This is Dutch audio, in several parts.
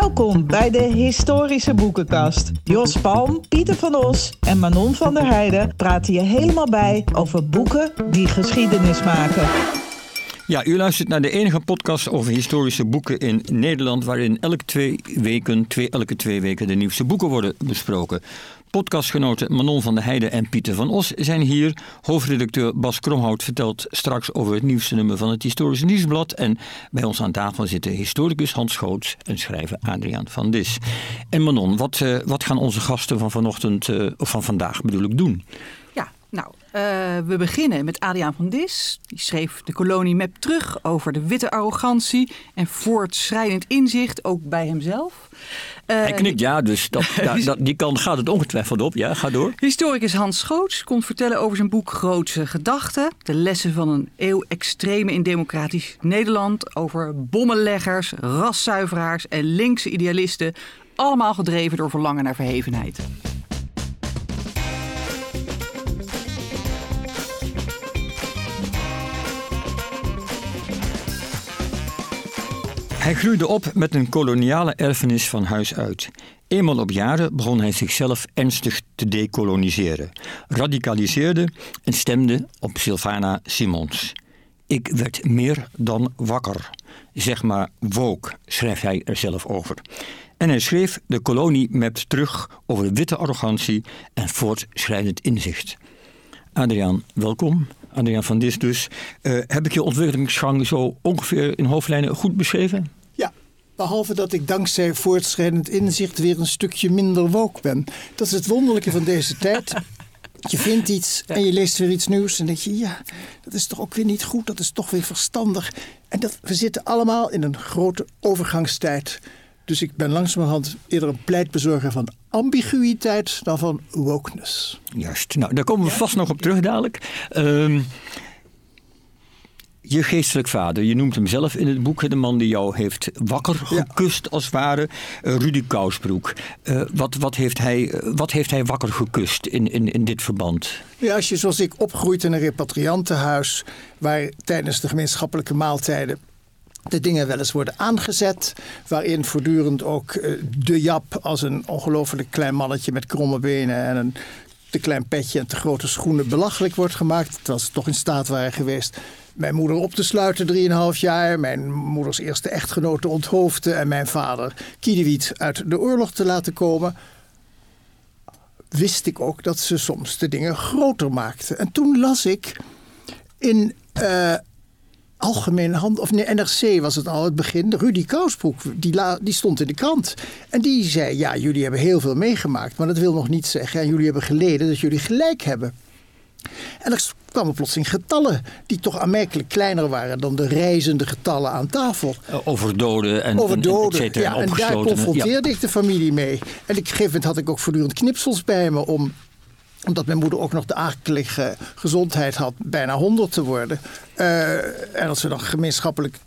Welkom bij de Historische Boekenkast. Jos Palm, Pieter van Os en Manon van der Heijden praten je helemaal bij over boeken die geschiedenis maken. Ja, u luistert naar de enige podcast over historische boeken in Nederland, waarin elke twee weken de nieuwste boeken worden besproken. Podcastgenoten Manon van der Heijden en Pieter van Os zijn hier. Hoofdredacteur Bas Kromhout vertelt straks over het nieuwste nummer van het Historisch Nieuwsblad. En bij ons aan tafel zitten historicus Hans Schoots en schrijver Adriaan van Dis. En Manon, wat gaan onze gasten van vandaag doen? Ja, nou, we beginnen met Adriaan van Dis. Die schreef De Kolonie Mapt Terug over de witte arrogantie en voortschrijdend inzicht, ook bij hemzelf. Hij knikt ja, dus die kant gaat het ongetwijfeld op. Ja, ga door. Historicus Hans Schoots komt vertellen over zijn boek Grootse Gedachten. De lessen van een eeuw extremen in democratisch Nederland. Over bommenleggers, raszuiveraars en linkse idealisten. Allemaal gedreven door verlangen naar verhevenheid. Hij groeide op met een koloniale erfenis van huis uit. Eenmaal op jaren begon hij zichzelf ernstig te dekoloniseren, radicaliseerde en stemde op Sylvana Simons. Ik werd meer dan wakker, zeg maar woke, schrijft hij er zelf over. En hij schreef De Kolonie Mapt Terug over witte arrogantie en voortschrijdend inzicht. Adriaan, welkom. Adriaan van Dis dus. Heb ik je ontwikkelingsgang zo ongeveer in hoofdlijnen goed beschreven? Ja, behalve dat ik dankzij voortschrijdend inzicht weer een stukje minder woke ben. Dat is het wonderlijke van deze tijd. Je vindt iets en je leest weer iets nieuws en denk je, ja, dat is toch ook weer niet goed, dat is toch weer verstandig. En we zitten allemaal in een grote overgangstijd. Dus ik ben langzamerhand eerder een pleitbezorger van ambiguïteit dan van wokeness. Juist. Nou, daar komen we vast nog op terug dadelijk. Je geestelijk vader, je noemt hem zelf in het boek, de man die jou heeft wakker gekust als het ware, Rudy Kousbroek. Wat heeft hij wakker gekust in dit verband? Ja, als je zoals ik opgroeit in een repatriantenhuis, waar tijdens de gemeenschappelijke maaltijden de dingen wel eens worden aangezet, waarin voortdurend ook de Jap als een ongelooflijk klein mannetje met kromme benen en een te klein petje en te grote schoenen belachelijk wordt gemaakt, terwijl ze toch in staat waren geweest mijn moeder op te sluiten 3,5 jaar... mijn moeders eerste echtgenoot te onthoofden en mijn vader Kiedewiet uit de oorlog te laten komen, wist ik ook dat ze soms de dingen groter maakten. En toen las ik in Algemene Handel, of nee, NRC was het al het begin. Rudy Kousbroek, die stond in de krant. En die zei, ja, jullie hebben heel veel meegemaakt, maar dat wil nog niet zeggen, en jullie hebben geleden, dat jullie gelijk hebben. En er kwamen plotseling getallen die toch aanmerkelijk kleiner waren dan de reizende getallen aan tafel. Over doden en opgesloten. Ja, en daar confronteerde ik de familie mee. En op een gegeven moment had ik ook voortdurend knipsels bij me, omdat mijn moeder ook nog de akelige gezondheid had bijna 100 te worden. En als we dan gemeenschappelijk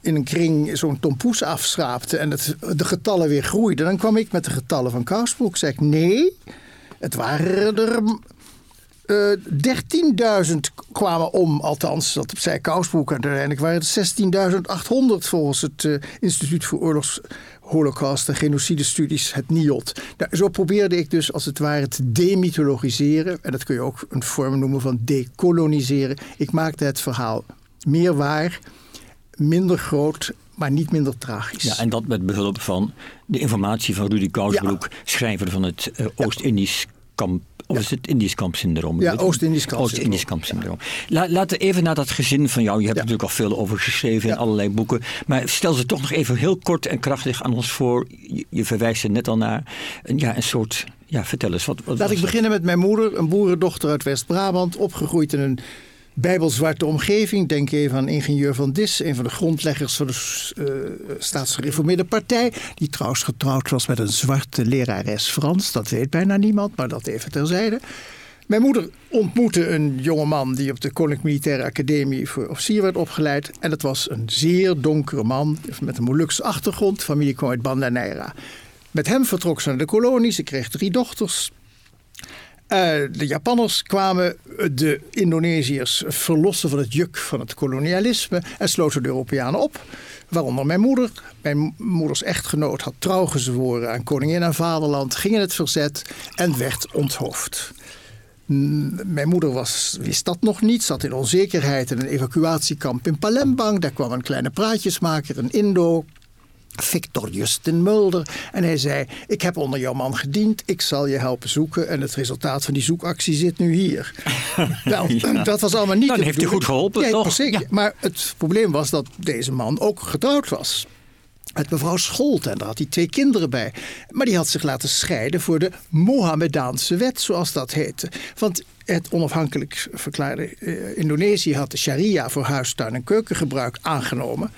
in een kring zo'n tompoes afschraapten en de getallen weer groeiden, dan kwam ik met de getallen van Kousbroek. Zei ik, nee, het waren er 13.000 kwamen om, althans, dat zei Kousbroek. En uiteindelijk waren het 16.800 volgens het Instituut voor Oorlogsholocaust en Genocide Studies, het NIOD. Nou, zo probeerde ik dus als het ware te demythologiseren. En dat kun je ook een vorm noemen van dekoloniseren. Ik maakte het verhaal meer waar, minder groot, maar niet minder tragisch. Ja, en dat met behulp van de informatie van Rudy Kousbroek, schrijver van het Oost-Indisch kampsyndroom. Of is het Indisch kampsyndroom? Ja, Oost-Indisch kampsyndroom. Laten we even naar dat gezin van jou. Je hebt er natuurlijk al veel over geschreven in allerlei boeken. Maar stel ze toch nog even heel kort en krachtig aan ons voor. Je verwijst er net al naar. Ja, een soort... Ja, vertel eens. Laat ik beginnen met mijn moeder. Een boerendochter uit West-Brabant. Opgegroeid in een bijbelzwarte omgeving. Denk even aan ingenieur Van Dis, een van de grondleggers van de Staatsgereformeerde Partij, die trouwens getrouwd was met een zwarte lerares Frans. Dat weet bijna niemand, maar dat even terzijde. Mijn moeder ontmoette een jongeman die op de Koninklijke Militaire Academie voor officier werd opgeleid. En dat was een zeer donkere man met een Molukse achtergrond. De familie kwam uit Bandaneira. Met hem vertrok ze naar de kolonie. Ze kreeg 3 dochters. De Japanners kwamen de Indonesiërs verlossen van het juk van het kolonialisme en sloten de Europeanen op. Waaronder mijn moeder. Mijn moeders echtgenoot had trouw gezworen aan koningin en vaderland, ging in het verzet en werd onthoofd. Mijn moeder wist dat nog niet, zat in onzekerheid in een evacuatiekamp in Palembang. Daar kwam een kleine praatjesmaker, een Indo, Victor Justin Mulder. En hij zei, ik heb onder jouw man gediend, ik zal je helpen zoeken. En het resultaat van die zoekactie zit nu hier. Nou, ja. Dat was allemaal niet. Dan heeft hij goed geholpen, ja, toch? Ja. Maar het probleem was dat deze man ook getrouwd was. Met mevrouw Scholt, en daar had hij 2 kinderen bij. Maar die had zich laten scheiden voor de Mohammedaanse wet, zoals dat heette. Want het onafhankelijk verklaarde Indonesië had de sharia voor huistuin- en keukengebruik aangenomen.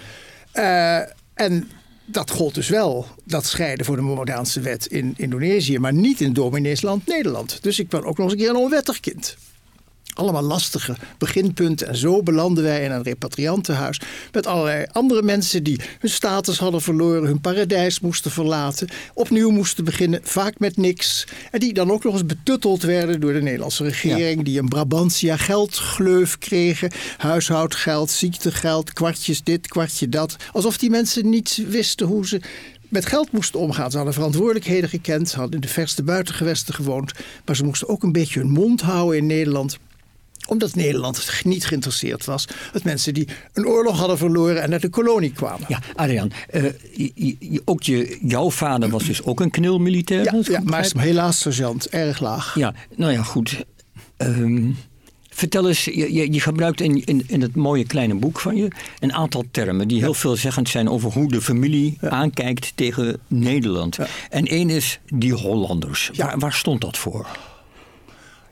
En dat gold dus wel, dat scheiden voor de Mohammedaanse wet in Indonesië, maar niet in domineesland Nederland. Dus ik ben ook nog eens een keer een onwettig kind. Allemaal lastige beginpunten. En zo belanden wij in een repatriantenhuis met allerlei andere mensen die hun status hadden verloren, hun paradijs moesten verlaten, opnieuw moesten beginnen, vaak met niks. En die dan ook nog eens betutteld werden door de Nederlandse regering, ja, die een Brabantia geldgleuf kregen. Huishoudgeld, ziektegeld, kwartjes dit, kwartje dat. Alsof die mensen niet wisten hoe ze met geld moesten omgaan. Ze hadden verantwoordelijkheden gekend, ze hadden in de verste buitengewesten gewoond, maar ze moesten ook een beetje hun mond houden in Nederland, omdat Nederland niet geïnteresseerd was met mensen die een oorlog hadden verloren en uit de kolonie kwamen. Ja, Adriaan, jouw vader was dus ook een knilmilitair. Ja, maar helaas sergeant, erg laag. Ja, nou ja, goed. Vertel eens, je gebruikt in het mooie kleine boek van je een aantal termen die heel veelzeggend zijn over hoe de familie aankijkt tegen Nederland. Ja. En één is die Hollanders. Ja. Waar stond dat voor?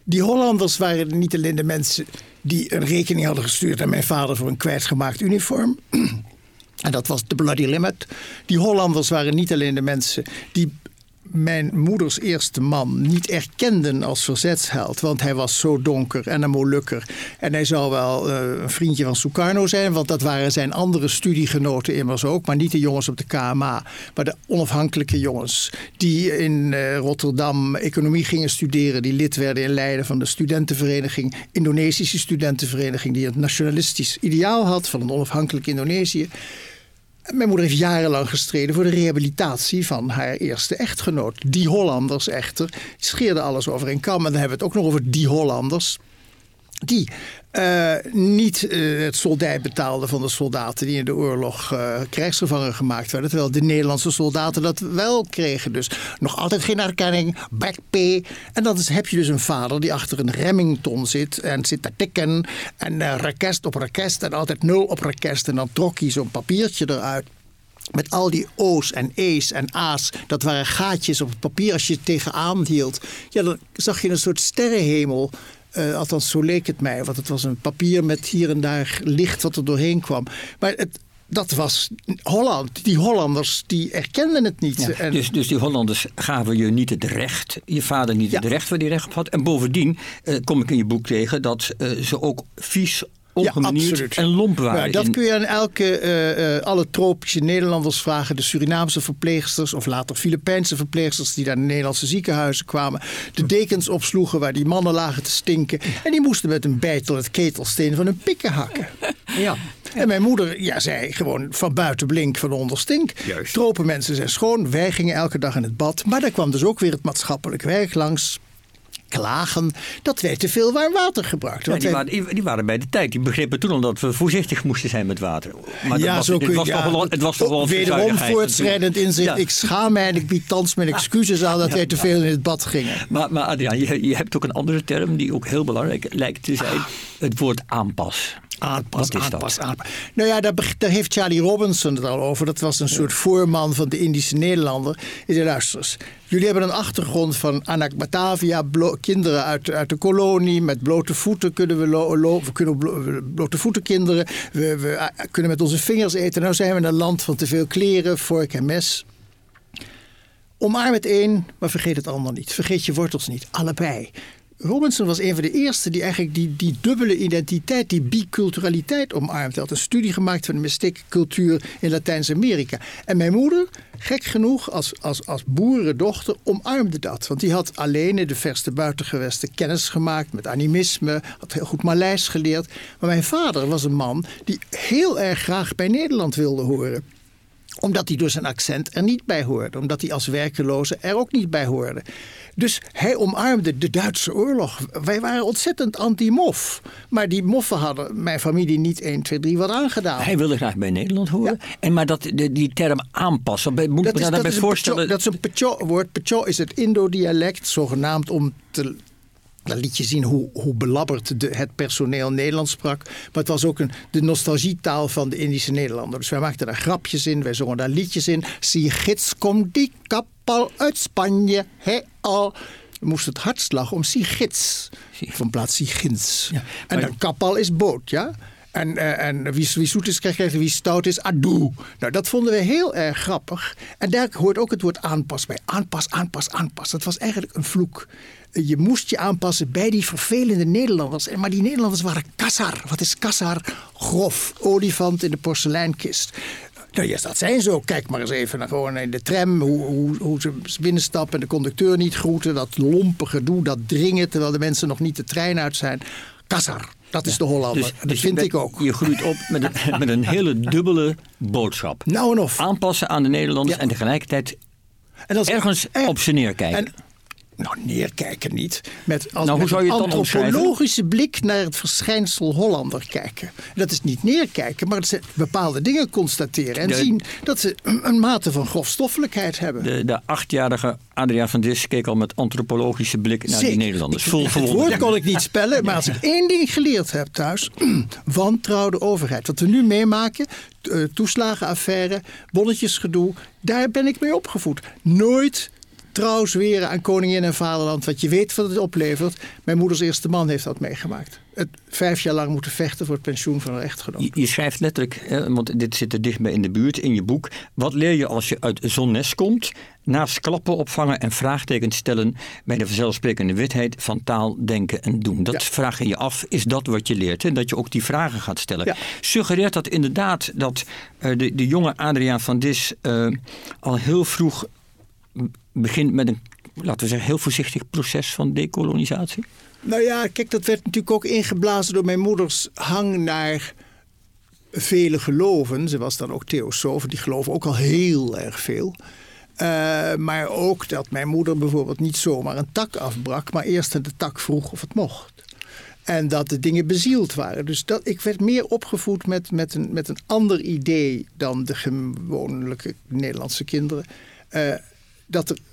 Die Hollanders waren niet alleen de mensen die een rekening hadden gestuurd aan mijn vader voor een kwijtgemaakt uniform. En dat was de bloody limit. Die Hollanders waren niet alleen de mensen die mijn moeders eerste man niet erkenden als verzetsheld, want hij was zo donker en een Molukker. En hij zou wel een vriendje van Sukarno zijn, want dat waren zijn andere studiegenoten immers ook, maar niet de jongens op de KMA, maar de onafhankelijke jongens die in Rotterdam economie gingen studeren, die lid werden in Leiden van de studentenvereniging, Indonesische studentenvereniging, die het nationalistisch ideaal had van een onafhankelijk Indonesië. Mijn moeder heeft jarenlang gestreden voor de rehabilitatie van haar eerste echtgenoot. Die Hollanders echter scheerden alles over een kam. En dan hebben we het ook nog over die Hollanders die niet het soldij betaalden van de soldaten die in de oorlog krijgsgevangen gemaakt werden. Terwijl de Nederlandse soldaten dat wel kregen. Dus nog altijd geen erkenning, backpay. En dan heb je dus een vader die achter een Remington zit en zit te tikken. En request op request en altijd 0 op request. En dan trok hij zo'n papiertje eruit. Met al die O's en E's en A's, dat waren gaatjes op het papier als je het tegenaan hield. Ja, dan zag je een soort sterrenhemel. Althans, zo leek het mij. Want het was een papier met hier en daar licht wat er doorheen kwam. Maar dat was Holland. Die Hollanders, die erkenden het niet. Ja, en dus die Hollanders gaven je niet het recht. Je vader niet het recht waar hij recht op had. En bovendien kom ik in je boek tegen dat ze ook vies, ongemanierd en lomp waren. Ja, dat kun je aan alle tropische Nederlanders vragen. De Surinaamse verpleegsters of later Filipijnse verpleegsters die naar de Nederlandse ziekenhuizen kwamen. De dekens opsloegen waar die mannen lagen te stinken. En die moesten met een beitel het ketelsteen van hun pikken hakken. Ja. En mijn moeder zei gewoon van buiten blink, van onder stink. Juist. Tropenmensen zijn schoon. Wij gingen elke dag in het bad. Maar daar kwam dus ook weer het maatschappelijk werk langs. Klagen dat wij te veel warm water gebruikten. Ja, die waren bij de tijd. Die begrepen toen al dat we voorzichtig moesten zijn met water. Maar ja, zo kun je. Het was toch wel wederom voortschrijdend inzicht. Ja. Ik schaam mij en ik bied thans mijn excuses aan dat wij te veel in het bad gingen. Maar Adriaan, je hebt ook een andere term die ook heel belangrijk lijkt te zijn. Het woord aanpas. Aanpas. Nou ja, daar heeft Charlie Robinson het al over. Dat was een soort voorman van de Indische Nederlander. Hij zei, luister eens, jullie hebben een achtergrond van Anak Batavia, kinderen uit de kolonie. Met blote voeten kunnen we lopen. We kunnen blote voeten kinderen. We kunnen met onze vingers eten. Nou zijn we in een land van te veel kleren, vork en mes. Omarm het een, maar vergeet het ander niet. Vergeet je wortels niet. Allebei. Robinson was een van de eerste die eigenlijk die dubbele identiteit, die biculturaliteit omarmde. Hij had een studie gemaakt van de mystiekcultuur in Latijns-Amerika. En mijn moeder, gek genoeg, als boerendochter, omarmde dat. Want die had alleen in de verste buitengewesten kennis gemaakt met animisme, had heel goed Maleis geleerd. Maar mijn vader was een man die heel erg graag bij Nederland wilde horen. Omdat hij door zijn accent er niet bij hoorde. Omdat hij als werkeloze er ook niet bij hoorde. Dus hij omarmde de Duitse oorlog. Wij waren ontzettend anti-mof. Maar die moffen hadden mijn familie niet 1, 2, 3 wat aangedaan. Hij wilde graag bij Nederland horen. Ja. En maar die term aanpassen, moet ik me daarbij voorstellen? Dat is een Petjo-woord. Petjo is het Indo-dialect, zogenaamd om te... Dat liet je zien hoe belabberd het personeel Nederlands sprak. Maar het was ook de nostalgietaal van de Indische Nederlander. Dus wij maakten daar grapjes in, wij zongen daar liedjes in. Zie gids, kom die kapal uit Spanje, he al. We moesten het hartslag om Sigits, van plaats Sigins. Ja, en dan kapal is boot, ja. En wie zoet is, krijgt wie stout is, adoe. Nou, dat vonden we heel erg grappig. En daar hoort ook het woord aanpas bij. Aanpas, aanpas, aanpas. Dat was eigenlijk een vloek. Je moest je aanpassen bij die vervelende Nederlanders. Maar die Nederlanders waren kassar. Wat is kassar? Grof. Olifant in de porseleinkist. Nou ja, dat zijn ze ook. Kijk maar eens even naar gewoon in de tram. Hoe ze binnenstappen en de conducteur niet groeten. Dat lompe gedoe, dat dringen terwijl de mensen nog niet de trein uit zijn. Kassar. Dat is de Hollander. Dat vind ik ook. Je groeit op met een hele dubbele boodschap. Nou en of. Aanpassen aan de Nederlanders en tegelijkertijd en dat ergens op ze neerkijken. Nou, neerkijken niet. Met een antropologische blik naar het verschijnsel Hollander kijken. Dat is niet neerkijken, maar dat ze bepaalde dingen constateren. En zien dat ze een mate van grofstoffelijkheid hebben. De 8-jarige Adriaan van Dis keek al met antropologische blik naar die Nederlanders. Het woord kon ik niet spellen, maar als ik één ding geleerd heb thuis. Wantrouw de overheid. Wat we nu meemaken... toeslagenaffaire, bonnetjesgedoe. Daar ben ik mee opgevoed. Nooit... trouw zweren aan koningin en vaderland, wat je weet wat het oplevert. Mijn moeders eerste man heeft dat meegemaakt. 5 jaar lang moeten vechten voor het pensioen van een echtgenoot. Je schrijft letterlijk, want dit zit er dichtbij in de buurt, in je boek. Wat leer je als je uit zo'n nest komt? Naast klappen opvangen en vraagtekens stellen bij de vanzelfsprekende witheid van taal, denken en doen. Dat vraag je af, is dat wat je leert? En dat je ook die vragen gaat stellen. Ja. Suggereert dat inderdaad dat de jonge Adriaan van Dis al heel vroeg... begint met een, laten we zeggen, heel voorzichtig proces van dekolonisatie? Nou ja, kijk, dat werd natuurlijk ook ingeblazen door mijn moeders hang naar vele geloven. Ze was dan ook theosoof, die geloven ook al heel erg veel. Maar ook dat mijn moeder bijvoorbeeld niet zomaar een tak afbrak, maar eerst aan de tak vroeg of het mocht. En dat de dingen bezield waren. Dus ik werd meer opgevoed met een ander idee dan de gewone Nederlandse kinderen.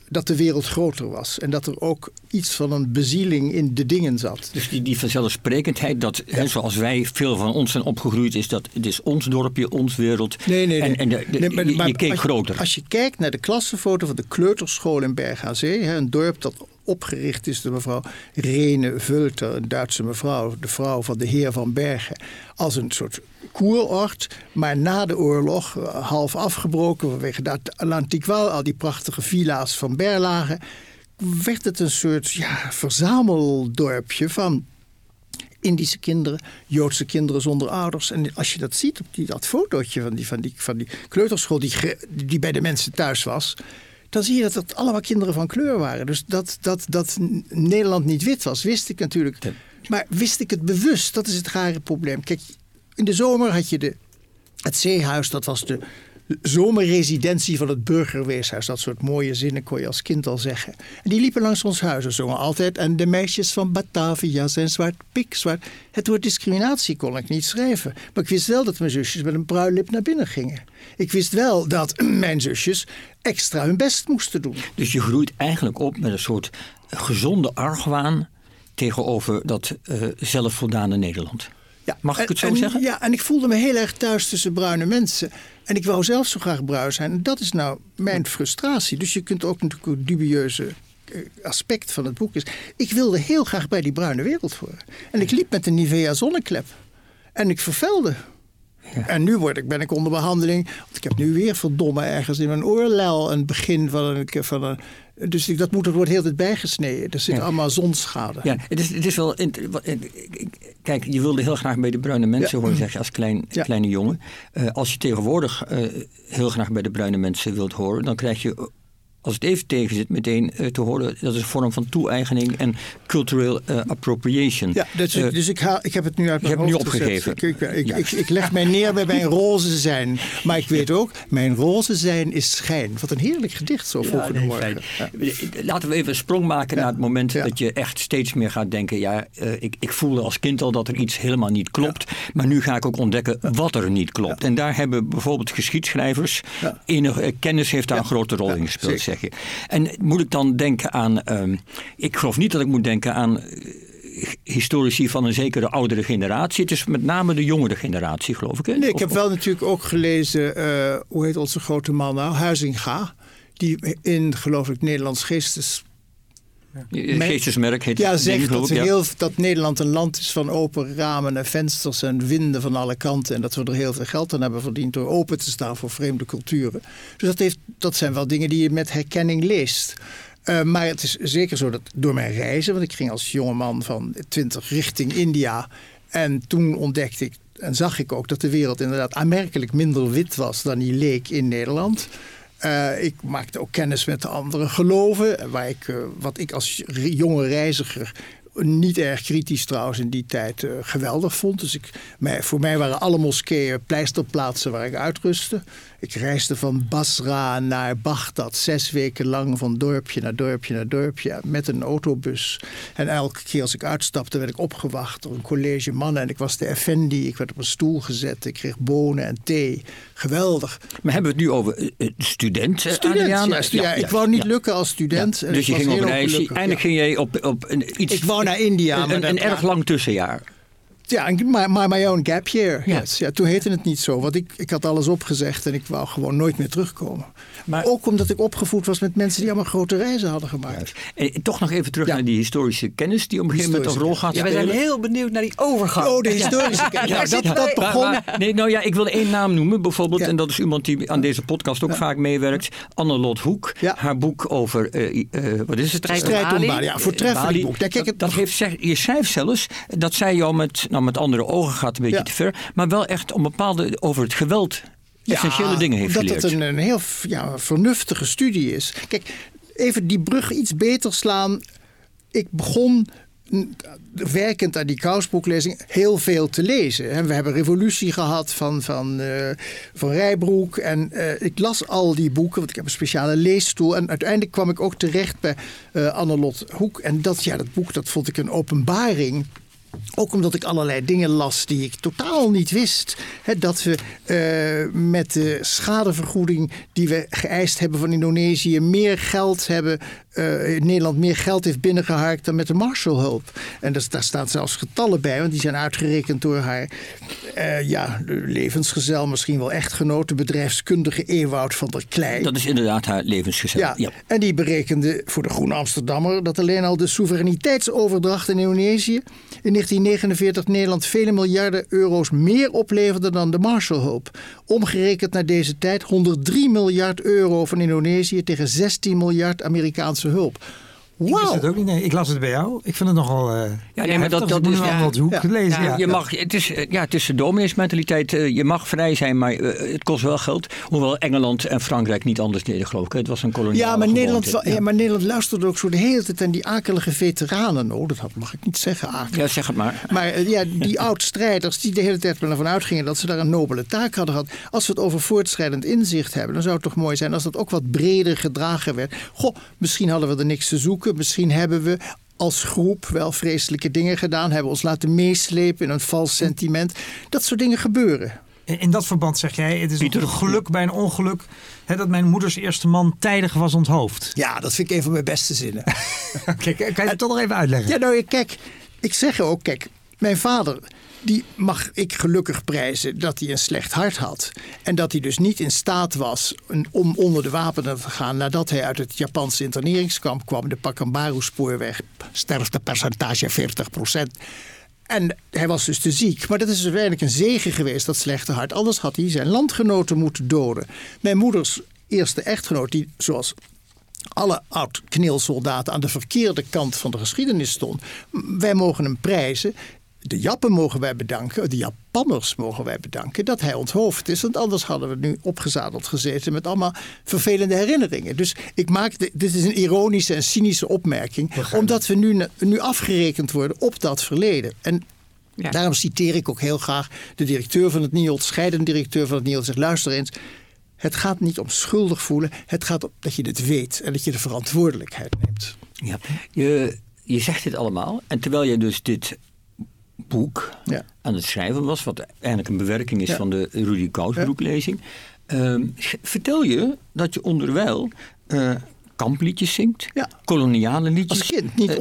Dat de wereld groter was. En dat er ook iets van een bezieling in de dingen zat. Dus die vanzelfsprekendheid, dat zoals wij veel van ons zijn opgegroeid... is dat het is ons dorpje, ons wereld. Nee. Je keek groter. Als je kijkt naar de klassenfoto van de kleuterschool in Bergen aan Zee... een dorp dat opgericht is door mevrouw Rene Vulter... een Duitse mevrouw, de vrouw van de heer van Bergen... als een soort koerort, maar na de oorlog... half afgebroken vanwege de L'Antiqual... al die prachtige villa's van Berlage... werd het een soort verzameldorpje van... Indische kinderen, Joodse kinderen zonder ouders. En als je dat ziet op dat fotootje van die kleuterschool... die bij de mensen thuis was... dan zie je dat het allemaal kinderen van kleur waren. Dus dat Nederland niet wit was, wist ik natuurlijk. Maar wist ik het bewust? Dat is het rare probleem. Kijk, in de zomer had je het zeehuis, dat was de zomerresidentie van het burgerweeshuis. Dat soort mooie zinnen kon je als kind al zeggen. En die liepen langs ons huis en zongen altijd... en de meisjes van Batavia zijn zwart, pikzwart. Het woord discriminatie kon ik niet schrijven. Maar ik wist wel dat mijn zusjes met een bruilip naar binnen gingen. Ik wist wel dat mijn zusjes extra hun best moesten doen. Dus je groeit eigenlijk op met een soort gezonde argwaan... tegenover dat zelfvoldane Nederland. Ja, mag ik het zo zeggen? Ja, en ik voelde me heel erg thuis tussen bruine mensen. En ik wou zelf zo graag bruin zijn. En dat is nou mijn frustratie. Dus je kunt ook natuurlijk een dubieuze aspect van het boek is. Ik wilde heel graag bij die bruine wereld horen. En ik liep met een Nivea zonneklep. En ik vervelde. Ja. En nu ben ik onder behandeling. Want ik heb nu weer verdomme ergens in mijn oorlel een begin van een dus dat wordt heel tijd bijgesneden. Er zit allemaal zonschade. Ja, het is wel... Kijk, je wilde heel graag bij de bruine mensen horen, zeg je, als kleine jongen. Als je tegenwoordig heel graag bij de bruine mensen wilt horen, dan krijg je, als het even tegen zit, meteen te horen, dat is een vorm van toe-eigening en cultural appropriation. Ja, dus ik heb het nu uit mijn hoofd opgegeven. Ik leg mij neer bij mijn roze zijn. Maar ik weet ook, mijn roze zijn is schijn. Wat een heerlijk gedicht zo vroeg in de morgen. Ja. Laten we even een sprong maken naar het moment dat je echt steeds meer gaat denken, ik voelde als kind al dat er iets helemaal niet klopt, maar nu ga ik ook ontdekken wat er niet klopt. Ja. En daar hebben bijvoorbeeld geschiedschrijvers, enige kennis heeft daar een grote rol in gespeeld. En moet ik dan denken aan... ik geloof niet dat ik moet denken aan historici van een zekere oudere generatie. Het is met name de jongere generatie, geloof ik. Hè? Nee, ik heb wel natuurlijk ook gelezen, hoe heet onze grote man nou? Huizinga, die in, geloof ik, Nederlands geestesmerk heet. Ja, zegt dat, dat Nederland een land is van open ramen en vensters en winden van alle kanten. En dat we er heel veel geld aan hebben verdiend door open te staan voor vreemde culturen. Dus dat zijn wel dingen die je met herkenning leest. Maar het is zeker zo dat door mijn reizen, want ik ging als jongeman van 20 richting India. En toen ontdekte ik en zag ik ook dat de wereld inderdaad aanmerkelijk minder wit was dan die leek in Nederland. Ik maakte ook kennis met de andere geloven, waar wat ik als jonge reiziger niet erg kritisch trouwens in die tijd geweldig vond. Dus voor mij waren alle moskeeën pleisterplaatsen waar ik uitrustte. Ik reisde van Basra naar Bagdad 6 weken lang van dorpje naar dorpje naar dorpje met een autobus. En elke keer als ik uitstapte werd ik opgewacht door een college mannen en ik was de effendi. Ik werd op een stoel gezet, ik kreeg bonen en thee. Geweldig. Maar hebben we het nu over student Adriaan? Ja, ik wou niet lukken als student. Ja, dus je ging op reis en ging jij op iets... Ik wou naar India. Een erg lang tussenjaar. Ja, my own gap year. Ja. Yes. Ja, toen heette het niet zo. Want ik had alles opgezegd en ik wou gewoon nooit meer terugkomen. Maar ook omdat ik opgevoed was met mensen die allemaal grote reizen hadden gemaakt. En toch nog even terug naar die historische kennis die op een gegeven moment een rol gaat spelen. Ja, we zijn heel benieuwd naar die overgang. Oh, de historische kennis. Ja, dat begon... ik wil 1 naam noemen bijvoorbeeld. Ja. En dat is iemand die aan deze podcast ook vaak meewerkt. Anne-Lot Hoek. Ja. Haar boek over... wat is het? Strijd om Bali. Ja, voortreffelijk boek. Je schrijft zelfs dat zij jou met andere ogen gaat een beetje te ver, maar wel echt om bepaalde over het geweld essentiële dingen heeft geleerd. Dat het een heel vernuftige studie is. Kijk, even die brug iets beter slaan. Ik begon werkend aan die Kousbroeklezing heel veel te lezen. En we hebben Revolutie gehad van Rijbroek. En ik las al die boeken, want ik heb een speciale leesstoel. En uiteindelijk kwam ik ook terecht bij Anne-Lot Hoek. En dat boek, dat vond ik een openbaring. Ook omdat ik allerlei dingen las die ik totaal niet wist. He, dat we met de schadevergoeding die we geëist hebben van Indonesië meer geld hebben. Nederland meer geld heeft binnengeharkt dan met de Marshallhulp. En daar staan zelfs getallen bij, want die zijn uitgerekend door haar levensgezel, misschien wel echtgenoot, de bedrijfskundige Ewout van der Klei. Dat is inderdaad haar levensgezel. Ja. En die berekende voor de Groene Amsterdammer dat alleen al de soevereiniteitsoverdracht in Indonesië in 1949 Nederland vele miljarden euro's meer opleverde dan de Marshallhulp. Omgerekend naar deze tijd 103 miljard euro van Indonesië tegen 16 miljard Amerikaanse hulp. Wow. Ik, ook niet, nee. Ik las het bij jou. Ik vind het nogal... Het is de domineesmentaliteit. Je mag vrij zijn, maar het kost wel geld. Hoewel Engeland en Frankrijk niet anders deden, geloof ik. Het was een koloniale maar Nederland luisterde ook zo de hele tijd aan die akelige veteranen. Oh, dat mag ik niet zeggen. Akelig. Ja, zeg het maar. Maar die oud-strijders die de hele tijd ervan uitgingen dat ze daar een nobele taak hadden gehad. Als we het over voortschrijdend inzicht hebben, dan zou het toch mooi zijn als dat ook wat breder gedragen werd. Goh, misschien hadden we er niks te zoeken. Misschien hebben we als groep wel vreselijke dingen gedaan. Hebben ons laten meeslepen in een vals sentiment. Dat soort dingen gebeuren. In dat verband zeg jij, het is een geluk bij een ongeluk dat mijn moeders eerste man tijdig was onthoofd. Ja, dat vind ik een van mijn beste zinnen. Kijk, kan je het toch nog even uitleggen? Ja, kijk, ik zeg ook, mijn vader... Die mag ik gelukkig prijzen dat hij een slecht hart had. En dat hij dus niet in staat was om onder de wapenen te gaan... nadat hij uit het Japanse interneringskamp kwam. De Pakambaru-spoorweg, sterftepercentage 40%. En hij was dus te ziek. Maar dat is uiteindelijk een zegen geweest, dat slechte hart. Anders had hij zijn landgenoten moeten doden. Mijn moeders eerste echtgenoot, die zoals alle oud-kneelsoldaten aan de verkeerde kant van de geschiedenis stond. Wij mogen hem prijzen. De Jappen mogen wij bedanken, de Japanners mogen wij bedanken dat hij onthoofd is. Want anders hadden we nu opgezadeld gezeten met allemaal vervelende herinneringen. Dus ik maak, dit is een ironische en cynische opmerking. Omdat we nu afgerekend worden op dat verleden. En ja, daarom citeer ik ook heel graag de directeur van het NIOD, scheidend directeur van het NIOD, zegt: luister eens, het gaat niet om schuldig voelen. Het gaat om dat je dit weet en dat je de verantwoordelijkheid neemt. Ja, je zegt dit allemaal. En terwijl je dus dit boek aan het schrijven was, wat eigenlijk een bewerking is van de Rudy Kousbroek-lezing. Vertel je dat je onderwijl kampliedjes zingt, koloniale liedjes. Als kind niet.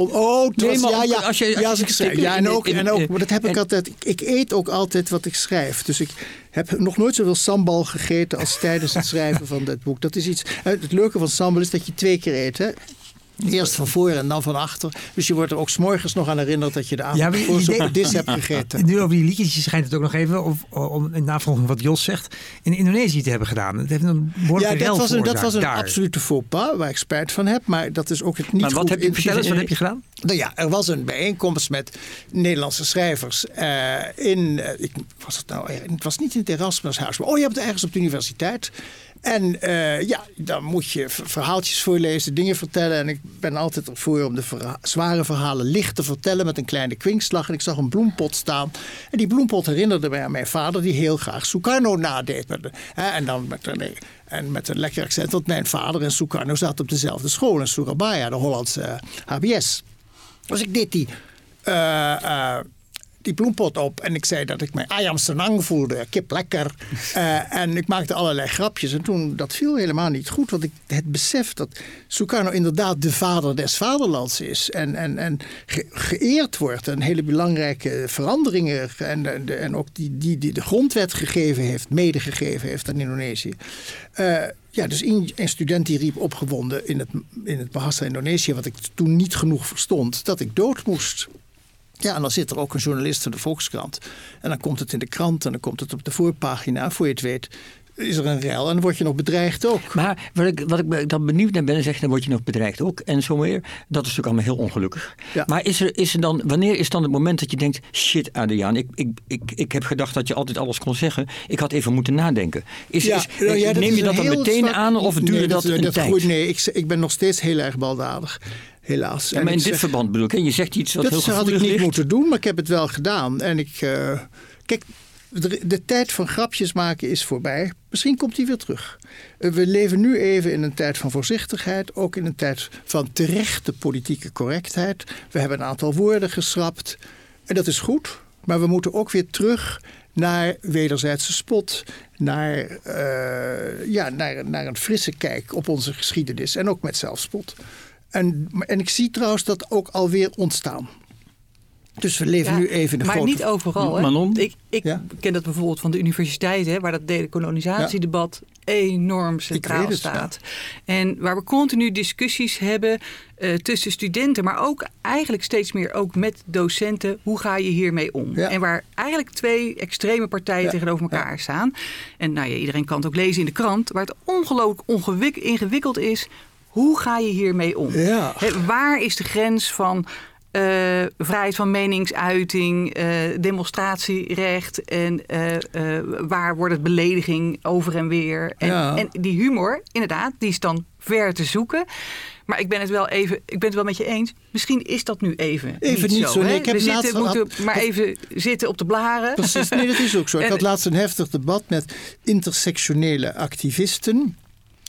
Als ik schrijf. Ja, en ook, maar dat heb ik altijd. Ik eet ook altijd wat ik schrijf. Dus ik heb nog nooit zoveel sambal gegeten als tijdens het schrijven van dit boek. Dat is iets. Het leuke van sambal is dat je 2 keer eet, hè? Eerst van voor en dan van achter. Dus je wordt er ook 's morgens nog aan herinnerd dat je de avond voor zo'n dis hebt gegeten. Nu over die liedjes schijnt het ook nog even, om in navolging van wat Jos zegt, in Indonesië te hebben gedaan. Dat heeft een behoorlijke dat was een absolute faux pas waar ik spijt van heb. Maar dat is ook het niet maar wat goed. Heb je precies, wat heb je gedaan? Nou ja, er was een bijeenkomst met Nederlandse schrijvers. Het was niet in het Erasmushuis. Maar je hebt het ergens op de universiteit. En dan moet je verhaaltjes voorlezen, dingen vertellen. En ik ben altijd ervoor om de zware verhalen licht te vertellen met een kleine kwinkslag. En ik zag een bloempot staan. En die bloempot herinnerde mij aan mijn vader, die heel graag Sukarno nadeed. En met een lekker accent, want mijn vader en Sukarno zaten op dezelfde school in Surabaya, de Hollandse HBS. Dus ik deed die bloempot op en ik zei dat ik mij ayam senang voelde, kip lekker. En ik maakte allerlei grapjes. En toen, dat viel helemaal niet goed, want ik het besef dat Sukarno inderdaad de vader des vaderlands is. En geëerd wordt en hele belangrijke veranderingen. En ook die de grondwet gegeven heeft, medegegeven heeft aan Indonesië. Dus een student die riep opgewonden in het Bahasa Indonesië, wat ik toen niet genoeg verstond, dat ik dood moest. Ja, en dan zit er ook een journalist van de Volkskrant. En dan komt het in de krant en dan komt het op de voorpagina. Voor je het weet is er een rel en dan word je nog bedreigd ook. Maar wat ik dan benieuwd naar ben, dan word je nog bedreigd ook en zo meer. Dat is natuurlijk allemaal heel ongelukkig. Ja. Maar wanneer is dan het moment dat je denkt, shit Adriaan, ik heb gedacht dat je altijd alles kon zeggen. Ik had even moeten nadenken. Neem je dat dan meteen aan of duurde dat een tijd? Ik ben nog steeds heel erg baldadig. Helaas. Ja, maar in dit verband bedoel ik. Je zegt iets wat heel gevoelig ligt. Dat had ik niet moeten doen, maar ik heb het wel gedaan. En kijk, de tijd van grapjes maken is voorbij. Misschien komt die weer terug. We leven nu even in een tijd van voorzichtigheid. Ook in een tijd van terechte politieke correctheid. We hebben een aantal woorden geschrapt. En dat is goed. Maar we moeten ook weer terug naar wederzijdse spot. Naar een frisse kijk op onze geschiedenis. En ook met zelfspot. En ik zie trouwens dat ook alweer ontstaan. Dus we leven nu even in de grote... Maar niet overal. Hè? Manon? Ik ken dat bijvoorbeeld van de universiteit, hè, waar dat dekolonisatiedebat enorm centraal staat. Ja. En waar we continu discussies hebben tussen studenten, maar ook eigenlijk steeds meer ook met docenten. Hoe ga je hiermee om? Ja. En waar eigenlijk 2 extreme partijen tegenover elkaar staan. En iedereen kan het ook lezen in de krant, waar het ongelooflijk ingewikkeld is. Hoe ga je hiermee om? Ja. Waar is de grens van vrijheid van meningsuiting, demonstratierecht en waar wordt het belediging over en weer? En die humor, inderdaad, die is dan ver te zoeken. Maar ik ben het wel met je eens. Misschien is dat nu even niet zo. Nee, we moeten zitten op de blaren. Precies, nee, dat is ook zo. Ik had laatst een heftig debat met intersectionele activisten.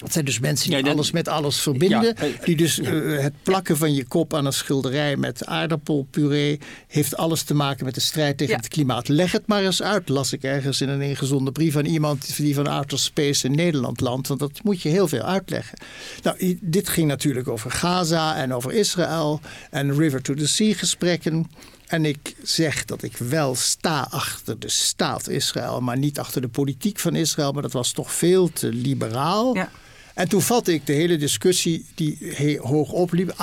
Dat zijn dus mensen die alles met alles verbinden. Ja. Die dus het plakken van je kop aan een schilderij met aardappelpuree heeft alles te maken met de strijd tegen het klimaat. Leg het maar eens uit, las ik ergens in een ingezonden brief aan iemand die van outer space in Nederland landt. Want dat moet je heel veel uitleggen. Nou, dit ging natuurlijk over Gaza en over Israël en River to the Sea gesprekken. En ik zeg dat ik wel sta achter de staat Israël, maar niet achter de politiek van Israël. Maar dat was toch veel te liberaal. Ja. En toen vatte ik de hele discussie die heel hoog opliep.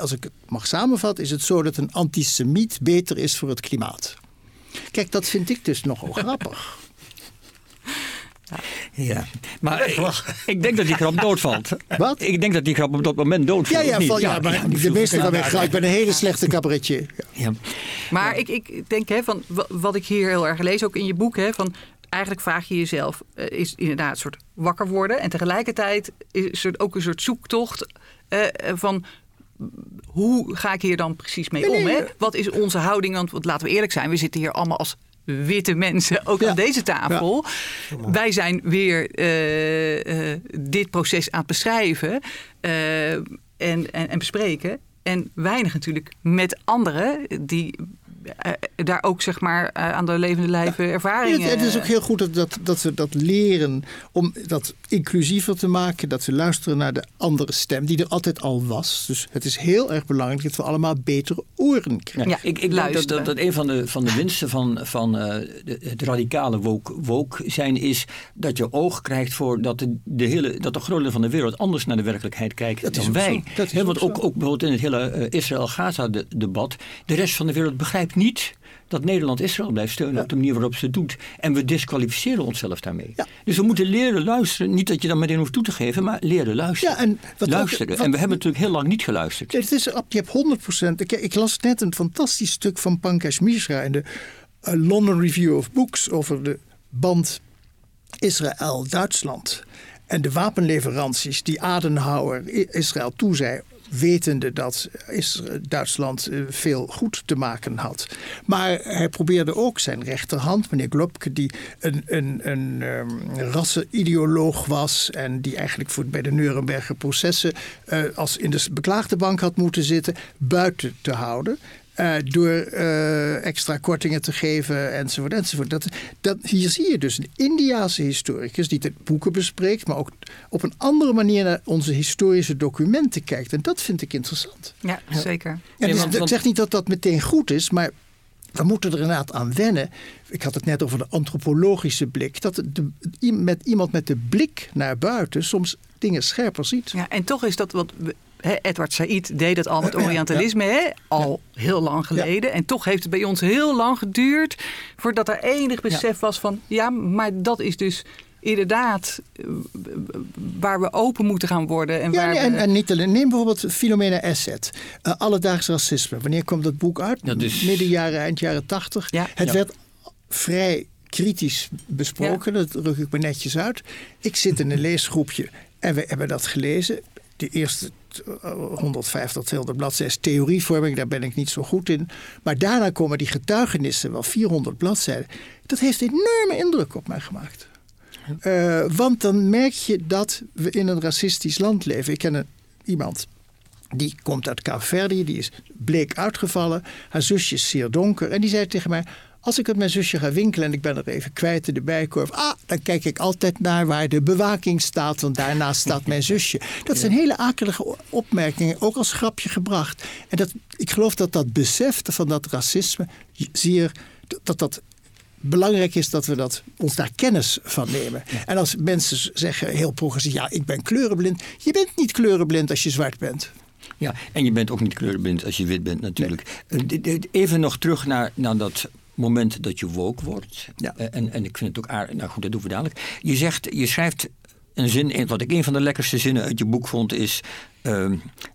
Als ik het mag samenvatten, is het zo dat een antisemiet beter is voor het klimaat. Kijk, dat vind ik dus nogal grappig. Ja, maar ik denk dat die grap doodvalt. Wat? Ik denk dat die grap op dat moment doodvalt. De meeste van mij gelijk bij een hele slechte cabaretje. Ja. Maar ik denk, van wat ik hier heel erg lees, ook in je boek, van eigenlijk vraag je jezelf, is inderdaad een soort wakker worden. En tegelijkertijd is er ook een soort zoektocht van, hoe ga ik hier dan precies mee om? Hè? Wat is onze houding? Want laten we eerlijk zijn, we zitten hier allemaal als witte mensen, ook aan deze tafel. Ja. Wij zijn weer dit proces aan het beschrijven en bespreken. En weinig natuurlijk met anderen die daar ook aan de levende lijve ervaringen. Ja, het is ook heel goed dat we dat leren om dat inclusiever te maken. Dat we luisteren naar de andere stem die er altijd al was. Dus het is heel erg belangrijk dat we allemaal betere oren krijgen. Ja, ik luister. Dat een van de winsten het radicale woke zijn is dat je oog krijgt voor dat de grote deel van de wereld anders naar de werkelijkheid kijkt dan wij. Want ook bijvoorbeeld in het hele Israël-Gaza-debat, de rest van de wereld begrijpt niet dat Nederland Israël blijft steunen op de manier waarop ze het doet. En we disqualificeren onszelf daarmee. Ja. Dus we moeten leren luisteren. Niet dat je dat meteen hoeft toe te geven, maar leren luisteren. Ja, en we hebben natuurlijk heel lang niet geluisterd. Het is, je hebt 100%. Ik las net een fantastisch stuk van Pankaj Mishra in de London Review of Books over de band Israël-Duitsland. En de wapenleveranties die Adenauer Israël toezei, wetende dat Duitsland veel goed te maken had. Maar hij probeerde ook zijn rechterhand, meneer Globke, die een rassenideoloog was en die eigenlijk bij de Nuremberger processen als in de beklaagde bank had moeten zitten, buiten te houden. Door extra kortingen te geven enzovoort. Hier zie je dus een Indiase historicus die de boeken bespreekt, maar ook op een andere manier naar onze historische documenten kijkt. En dat vind ik interessant. Ja, zeker. Ja, ik zeg niet dat dat meteen goed is, maar we moeten er inderdaad aan wennen. Ik had het net over de antropologische blik. Dat iemand met de blik naar buiten soms dingen scherper ziet. Ja, en toch is dat wat Edward Said deed dat al met Orientalisme, heel lang geleden. Ja. En toch heeft het bij ons heel lang geduurd voordat er enig besef was van, maar dat is dus inderdaad waar we open moeten gaan worden. En en niet alleen. Neem bijvoorbeeld Philomena Esset. Alledaags racisme. Wanneer kwam dat boek uit? Ja, dus eind jaren 80. Ja. Het werd vrij kritisch besproken. Ja. Dat druk ik me netjes uit. Ik zit in een leesgroepje en we hebben dat gelezen. De eerste 150, 200 bladzijden theorievorming, daar ben ik niet zo goed in. Maar daarna komen die getuigenissen, wel 400 bladzijden. Dat heeft een enorme indruk op mij gemaakt. Want dan merk je dat we in een racistisch land leven. Ik ken iemand die komt uit Kaapverdië, die is bleek uitgevallen. Haar zusje is zeer donker en die zei tegen mij, als ik met mijn zusje ga winkelen en ik ben er even kwijt in de bijkorf, dan kijk ik altijd naar waar de bewaking staat, want daarnaast staat mijn zusje. Dat zijn hele akelige opmerkingen, ook als grapje gebracht. En ik geloof dat dat besef van dat racisme, dat belangrijk is dat we ons daar kennis van nemen. Ja. En als mensen zeggen heel progressief, ik ben kleurenblind. Je bent niet kleurenblind als je zwart bent. Ja, en je bent ook niet kleurenblind als je wit bent natuurlijk. Nee. Even nog terug naar dat moment dat je woke wordt. Ja. En ik vind het ook aardig. Nou goed, dat doen we dadelijk. Je schrijft een zin. Wat ik een van de lekkerste zinnen uit je boek vond is,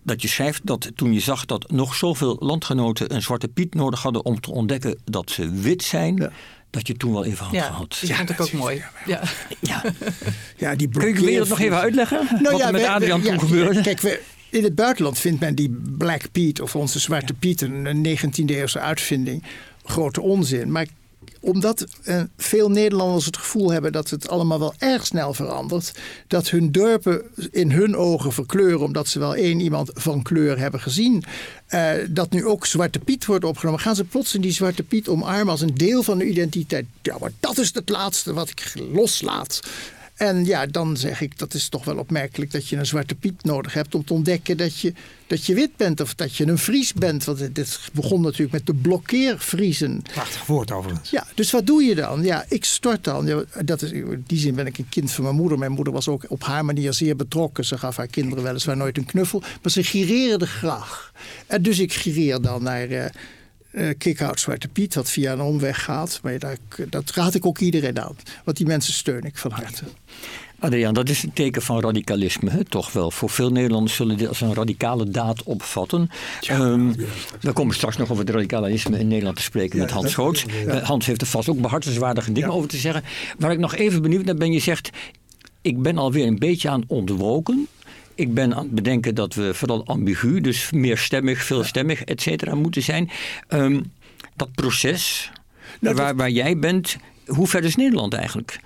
dat je schrijft dat toen je zag dat nog zoveel landgenoten een zwarte Piet nodig hadden om te ontdekken dat ze wit zijn, dat je toen wel even had gehad. Ja, dat vond ik ook mooi. Kun je dat nog even uitleggen? Wat er met Adriaan toen gebeurde? Kijk, in het buitenland vindt men die Black Piet of onze zwarte Piet een 19e-eeuwse uitvinding. Grote onzin. Maar omdat veel Nederlanders het gevoel hebben dat het allemaal wel erg snel verandert, dat hun dorpen in hun ogen verkleuren omdat ze wel één iemand van kleur hebben gezien, dat nu ook Zwarte Piet wordt opgenomen, gaan ze plots in die Zwarte Piet omarmen als een deel van hun identiteit. Ja, maar dat is het laatste wat ik loslaat. En dan zeg ik, dat is toch wel opmerkelijk dat je een Zwarte Piet nodig hebt om te ontdekken dat je wit bent of dat je een Fries bent. Want dit begon natuurlijk met de blokkeervriezen. Prachtig woord overigens. Ja, dus wat doe je dan? Ja, ik stort dan. Ja, in die zin ben ik een kind van mijn moeder. Mijn moeder was ook op haar manier zeer betrokken. Ze gaf haar kinderen weliswaar nooit een knuffel, maar ze gireerde graag. En dus ik gireer dan naar kick-out Zwarte Piet, dat via een omweg gaat. Maar dat raad ik ook iedereen aan. Want die mensen steun ik van harte. Adriaan, dat is een teken van radicalisme, hè? Toch wel. Voor veel Nederlanders zullen dit als een radicale daad opvatten. Ja, we komen straks nog over het radicalisme in Nederland te spreken met Hans Schoots. Ja. Hans heeft er vast ook behartenswaardige dingen over te zeggen. Waar ik nog even benieuwd naar ben, je zegt, ik ben alweer een beetje aan het ontwoken. Ik ben aan het bedenken dat we vooral ambigu, dus meerstemmig, veelstemmig, et cetera, moeten zijn. Dat proces waar jij bent, hoe ver is Nederland eigenlijk?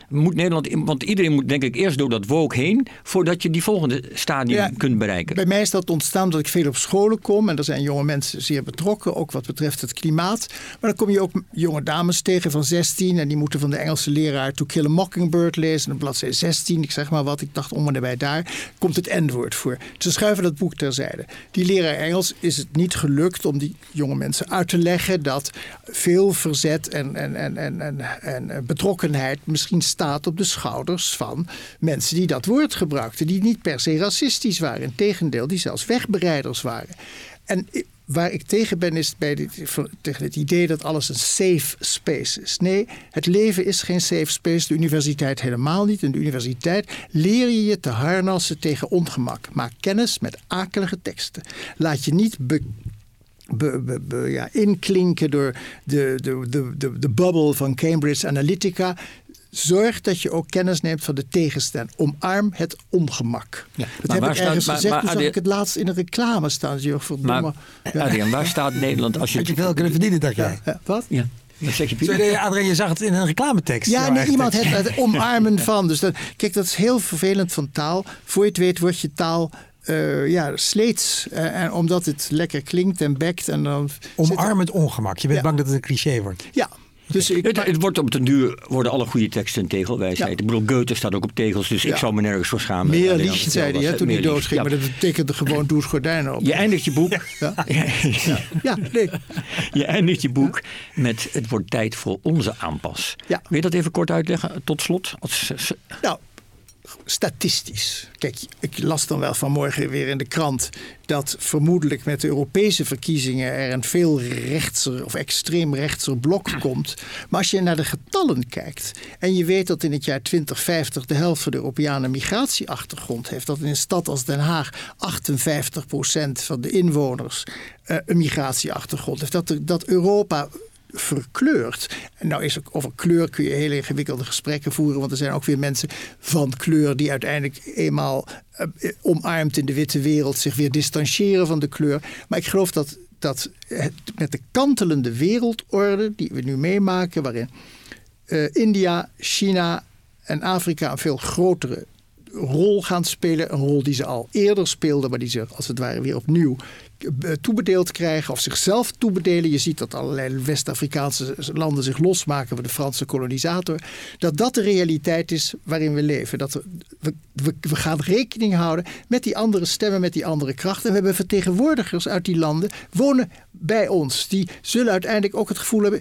Want iedereen moet denk ik eerst door dat woke heen voordat je die volgende stadium kunt bereiken. Bij mij is dat ontstaan dat ik veel op scholen kom. En daar zijn jonge mensen zeer betrokken, ook wat betreft het klimaat. Maar dan kom je ook jonge dames tegen van 16. En die moeten van de Engelse leraar To Kill a Mockingbird lezen. En op bladzij 16, ik zeg maar wat, ik dacht om en nabij daar, komt het N-woord voor. Ze schuiven dat boek terzijde. Die leraar Engels is het niet gelukt om die jonge mensen uit te leggen dat veel verzet en betrokkenheid misschien staat op de schouders van mensen die dat woord gebruikten. Die niet per se racistisch waren. Integendeel, die zelfs wegbereiders waren. En waar ik tegen ben is tegen het idee dat alles een safe space is. Nee, het leven is geen safe space. De universiteit helemaal niet. In de universiteit leer je je te harnassen tegen ongemak. Maak kennis met akelige teksten. Laat je niet inklinken door de bubbel van Cambridge Analytica. Zorg dat je ook kennis neemt van de tegenstand. Omarm het ongemak. Ja, dat heb ik ergens gezegd. Toen zag ik het laatst in een reclame staan. Adriaan, waar staat Nederland als je... Had je veel kunnen verdienen, dacht jij? Ja, wat? Ja. Adriaan, je zag het in een reclametekst. Ja, nee, iemand heeft het omarmen van. Dus dat is heel vervelend van taal. Voor je het weet wordt je taal... sleets. En omdat het lekker klinkt en bekt. En dan omarmend ongemak. Je bent bang dat het een cliché wordt. Ja. Dus het wordt op den duur worden alle goede teksten een tegelwijsheid. Ja. Ik bedoel, Goethe staat ook op tegels, dus ik zou me nergens voor schamen. Meer liefst, zei hij, toen hij doodging. Maar dat betekende gewoon doe het gordijnen op. Je eindigt je boek. Je eindigt je boek met het wordt tijd voor onze aanpas. Ja. Wil je dat even kort uitleggen, tot slot? Nou... Statistisch. Kijk, ik las dan wel vanmorgen weer in de krant dat vermoedelijk met de Europese verkiezingen er een veel rechtser of extreem rechtser blok komt. Maar als je naar de getallen kijkt en je weet dat in het jaar 2050 de helft van de Europeanen migratieachtergrond heeft, dat in een stad als Den Haag 58% van de inwoners een migratieachtergrond heeft, dat Europa... verkleurd. En nou is over kleur kun je hele ingewikkelde gesprekken voeren, want er zijn ook weer mensen van kleur die uiteindelijk eenmaal omarmd in de witte wereld zich weer distancieren van de kleur. Maar ik geloof dat met de kantelende wereldorde die we nu meemaken, waarin India, China en Afrika een veel grotere rol gaan spelen. Een rol die ze al eerder speelden, maar die ze als het ware weer opnieuw toebedeeld krijgen of zichzelf toebedelen. Je ziet dat allerlei West-Afrikaanse landen zich losmaken van de Franse kolonisator. Dat de realiteit is waarin we leven. Dat we gaan rekening houden met die andere stemmen, met die andere krachten. En we hebben vertegenwoordigers uit die landen wonen bij ons. Die zullen uiteindelijk ook het gevoel hebben,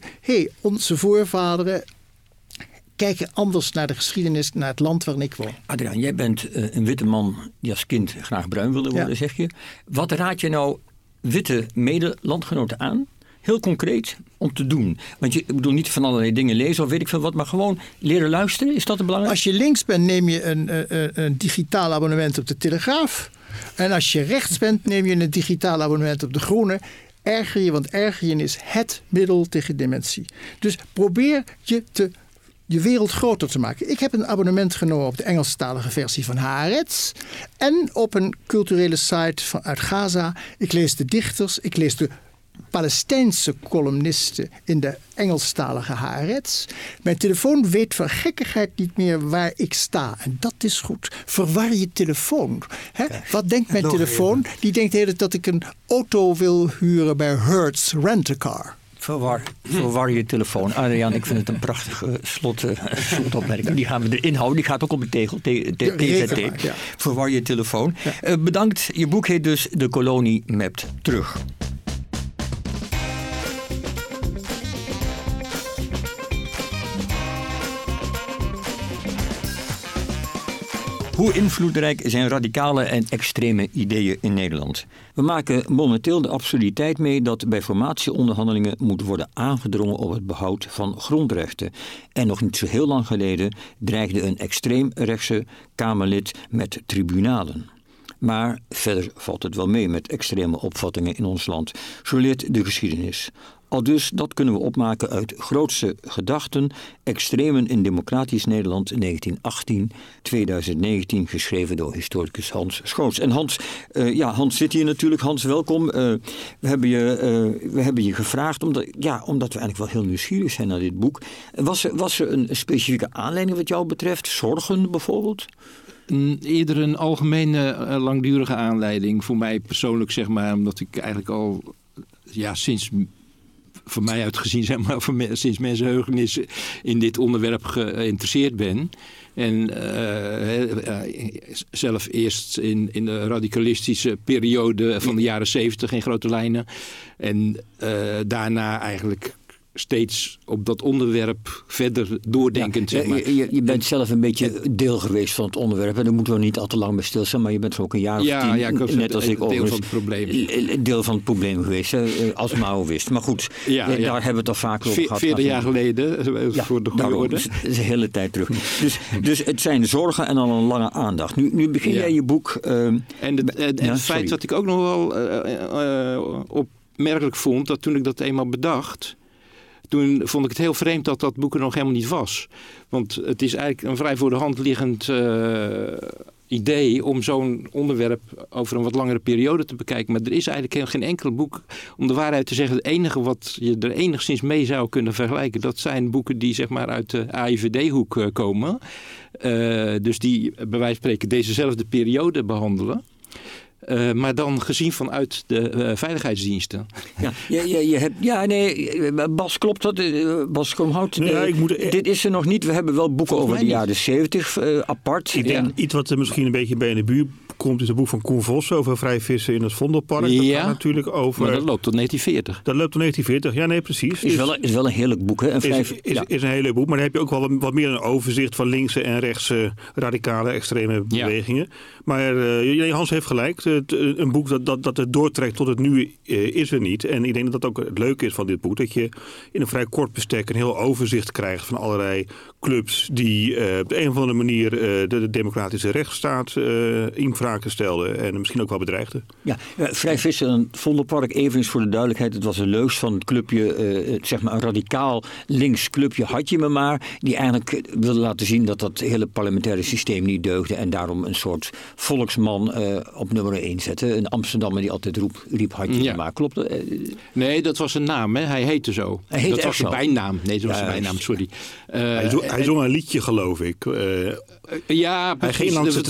onze voorvaderen kijken anders naar de geschiedenis, naar het land waarin ik woon. Adriaan, jij bent een witte man die als kind graag bruin wilde worden, zeg je. Wat raad je nou witte mede-landgenoten aan? Heel concreet om te doen. Want ik bedoel niet van allerlei dingen lezen of weet ik veel wat, maar gewoon leren luisteren. Is dat het belangrijk? Als je links bent, neem je een digitaal abonnement op de Telegraaf. En als je rechts bent, neem je een digitaal abonnement op de Groene. Erger je, want ergeren is het middel tegen dementie. Dus probeer je wereld groter te maken. Ik heb een abonnement genomen op de Engelstalige versie van Haaretz en op een culturele site uit Gaza. Ik lees de dichters, ik lees de Palestijnse columnisten in de Engelstalige Haaretz. Mijn telefoon weet van gekkigheid niet meer waar ik sta. En dat is goed. Verwar je telefoon. Hè? Wat denkt mijn telefoon? Die denkt hele tijd dat ik een auto wil huren bij Hertz Rent-A-Car. Verwar je telefoon. Adriaan, ik vind het een prachtige slotopmerking. Die gaan we erin houden. Die gaat ook op de tegel. Verwar je telefoon. Ja. Bedankt. Je boek heet dus De Kolonie Mapt Terug. Hoe invloedrijk zijn radicale en extreme ideeën in Nederland? We maken momenteel de absurditeit mee dat bij formatieonderhandelingen moet worden aangedrongen op het behoud van grondrechten. En nog niet zo heel lang geleden dreigde een extreemrechtse Kamerlid met tribunalen. Maar verder valt het wel mee met extreme opvattingen in ons land. Zo leert de geschiedenis. Aldus, dat kunnen we opmaken uit Grootse Gedachten, Extremen in democratisch Nederland 1918-2019, geschreven door historicus Hans Schoots. En Hans zit hier natuurlijk. Hans, welkom. We hebben je gevraagd, omdat we eigenlijk wel heel nieuwsgierig zijn naar dit boek. Was er een specifieke aanleiding wat jou betreft? Zorgen bijvoorbeeld? Eerder een algemene langdurige aanleiding. Voor mij persoonlijk, zeg maar, omdat ik eigenlijk al sinds... Van mij uit gezien, zeg maar, sinds mensenheugenis in dit onderwerp geïnteresseerd ben. En zelf eerst in de radicalistische periode van de jaren 70 in grote lijnen. En daarna eigenlijk steeds op dat onderwerp verder doordenkend. Ja, zeg maar. je bent zelf een beetje deel geweest van het onderwerp. En daar moeten we niet al te lang bij stilstaan. Maar je bent er ook een jaar of 10, net als ik, deel van het probleem. Deel van het probleem geweest, hè, als Maoïst. Maar goed, daar hebben we het al vaker over gehad. 40 jaar geleden, voor de goede orde. Dat is een hele tijd terug. Dus het zijn zorgen en al een lange aandacht. Nu begin jij je boek... het feit dat ik ook nog wel opmerkelijk vond... dat toen ik dat eenmaal bedacht... Toen vond ik het heel vreemd dat dat boek er nog helemaal niet was. Want het is eigenlijk een vrij voor de hand liggend idee... om zo'n onderwerp over een wat langere periode te bekijken. Maar er is eigenlijk geen enkel boek, om de waarheid te zeggen... het enige wat je er enigszins mee zou kunnen vergelijken... dat zijn boeken die, zeg maar, uit de AIVD-hoek komen. Dus die bij wijze van spreken dezezelfde periode behandelen. Maar dan gezien vanuit de veiligheidsdiensten. Bas, klopt dat? Bas Kromhout, dit is er nog niet. We hebben wel boeken over de jaren 70 apart. Ik denk iets wat misschien een beetje bij in de buurt komt... is een boek van Koen Vos over vrijvissen in het Vondelpark. Dat gaat natuurlijk over... Maar dat loopt tot 1940. Dat loopt tot 1940, precies. Is wel een heerlijk boek, hè? Is een heerlijk boek, maar dan heb je ook wel wat meer een overzicht... van linkse en rechtse radicale extreme bewegingen. Maar Hans heeft gelijk... Een boek dat het doortrekt tot het nu is er niet. En ik denk dat dat ook het leuke is van dit boek. Dat je in een vrij kort bestek een heel overzicht krijgt van allerlei clubs... die op de een of andere manier de democratische rechtsstaat in vraag stelden. En misschien ook wel bedreigden. Ja, vrijvissen en Vondelpark, even voor de duidelijkheid. Het was een leus van het clubje, zeg maar een radicaal links clubje had je maar. Die eigenlijk wilde laten zien dat dat hele parlementaire systeem niet deugde. En daarom een soort volksman op nummer 1 zetten. Een Amsterdammer die altijd riep had je maar. Klopt dat? Nee, dat was een naam. Hè? Hij heette zo. Dat was een bijnaam. Nee, dat was een bijnaam, sorry. Hij zong een liedje, geloof ik. Hij ging langs het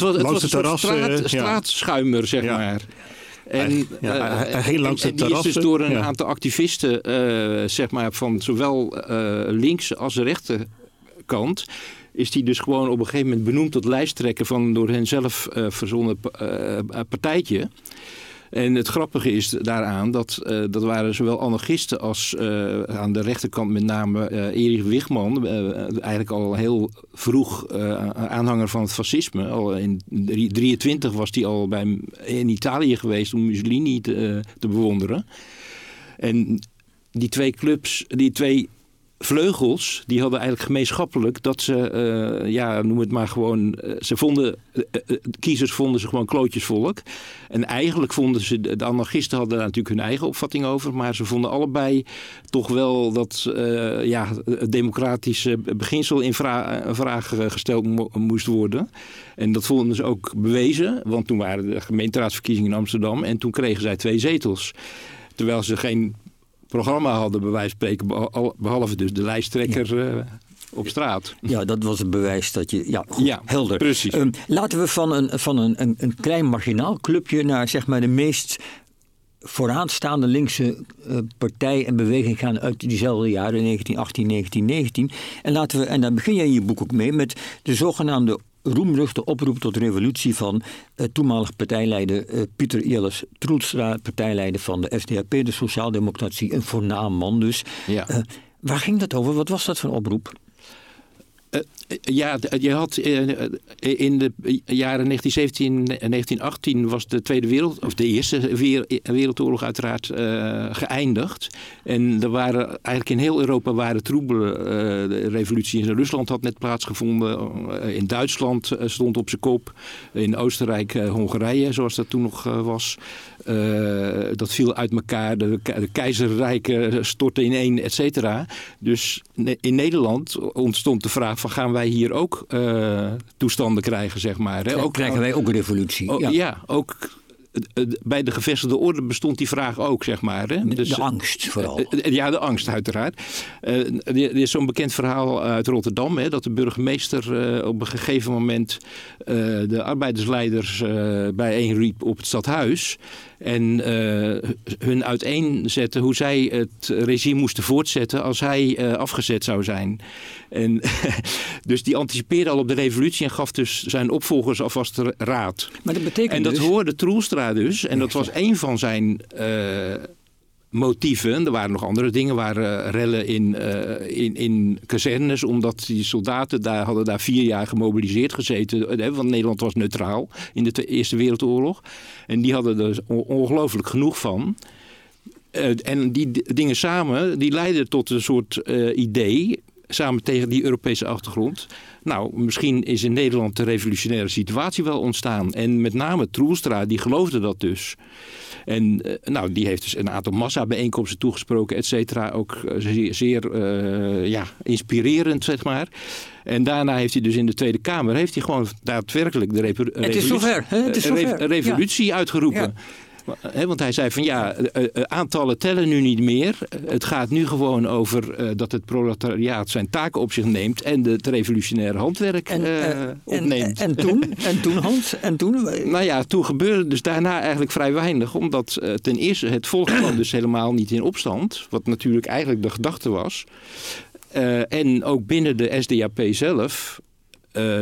terras. Straatschuimer, zeg maar. Die is dus door een aantal activisten zeg maar van zowel links als rechterkant... is die dus gewoon op een gegeven moment benoemd tot lijsttrekker... van een door hen zelf verzonnen partijtje. En het grappige is daaraan dat waren zowel anarchisten als aan de rechterkant met name Erich Wichmann. Eigenlijk al heel vroeg aanhanger van het fascisme. Al in 1923 was hij al in Italië geweest om Mussolini te bewonderen. En die twee clubs, die twee vleugels, die hadden eigenlijk gemeenschappelijk dat ze, noem het maar gewoon... Kiezers vonden ze gewoon klootjesvolk. En eigenlijk vonden ze... De anarchisten hadden daar natuurlijk hun eigen opvatting over... maar ze vonden allebei toch wel dat het democratische beginsel in vraag gesteld moest worden. En dat vonden ze ook bewezen, want toen waren de gemeenteraadsverkiezingen in Amsterdam... en toen kregen zij 2 zetels. Terwijl ze geen... programma hadden, bij wijze van spreken, behalve dus de lijsttrekker op straat. Ja, dat was het bewijs dat je... Helder. Precies. Laten we van een klein marginaal clubje naar, zeg maar, de meest vooraanstaande linkse partij en beweging gaan uit diezelfde jaren, 1918, 1919. En daar begin jij in je boek ook mee met de zogenaamde roemruchte oproep tot revolutie van toenmalig partijleider Pieter Jelles Troelstra, partijleider van de SDAP, de Sociaaldemocratie, een voornaam man dus. Waar ging dat over? Wat was dat voor een oproep? Je had in de jaren 1917 en 1918 was de Tweede Wereld, of de Eerste Wereldoorlog uiteraard geëindigd. En er waren eigenlijk in heel Europa troebelen. De revolutie in Rusland had net plaatsgevonden. In Duitsland stond op zijn kop. In Oostenrijk, Hongarije, zoals dat toen nog was. Dat viel uit elkaar. De keizerrijken stortten ineen, et cetera. Dus in Nederland ontstond de vraag van, gaan wij hier ook toestanden krijgen, zeg maar. Hè? Ook, krijgen wij ook een revolutie. Ook bij de gevestigde orde bestond die vraag ook, zeg maar. Hè? Dus, de angst vooral. De angst uiteraard. Er is zo'n bekend verhaal uit Rotterdam, hè, dat de burgemeester op een gegeven moment de arbeidersleiders bijeenriep op het stadhuis. En hun uiteenzetten hoe zij het regime moesten voortzetten als hij afgezet zou zijn. En dus die anticipeerde al op de revolutie en gaf dus zijn opvolgers alvast raad. Maar dat betekent en dat dus... hoorde Troelstra dus. En dat was één van zijn motieven. Er waren nog andere dingen. Er waren rellen in kazernes, omdat die soldaten hadden daar 4 jaar gemobiliseerd gezeten. Hè, want Nederland was neutraal in de Eerste Wereldoorlog. En die hadden er ongelooflijk genoeg van. En die dingen samen, die leidden tot een soort idee, samen tegen die Europese achtergrond. Nou, misschien is in Nederland de revolutionaire situatie wel ontstaan. En met name Troelstra, die geloofde dat dus. En nou, die heeft dus een aantal massabijeenkomsten toegesproken, et cetera. Ook zeer inspirerend, zeg maar. En daarna heeft hij dus in de Tweede Kamer gewoon daadwerkelijk de revolutie uitgeroepen. Ja. Want hij zei van ja, aantallen tellen nu niet meer. Het gaat nu gewoon over dat het proletariaat zijn taken op zich neemt en het revolutionaire handwerk opneemt. En toen, Hans? Nou ja, toen gebeurde dus daarna eigenlijk vrij weinig. Omdat ten eerste het volk kwam dus helemaal niet in opstand. Wat natuurlijk eigenlijk de gedachte was. En ook binnen de SDAP zelf...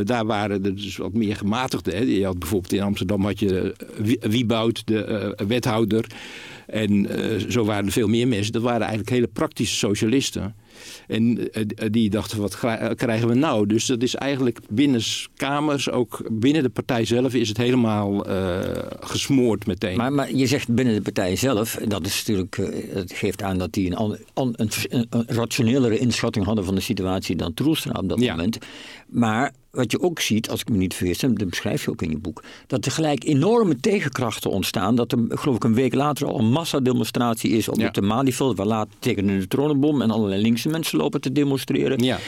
daar waren er dus wat meer gematigden. Hè. Je had bijvoorbeeld in Amsterdam had je Wieboud, de wethouder. En zo waren er veel meer mensen. Dat waren eigenlijk hele praktische socialisten. En die dachten, wat krijgen we nou? Dus dat is eigenlijk binnen kamers, ook binnen de partij zelf, is het helemaal gesmoord meteen. Maar je zegt binnen de partij zelf, dat is natuurlijk, het geeft aan dat die een rationelere inschatting hadden van de situatie dan Troelstra op dat moment. Maar wat je ook ziet, als ik me niet vergis, en dat beschrijf je ook in je boek, dat tegelijk enorme tegenkrachten ontstaan. Dat er, geloof ik, een week later al een massademonstratie is op het Malieveld, waar later tegen de neutronenbom en allerlei linkse mensen lopen te demonstreren. Ja.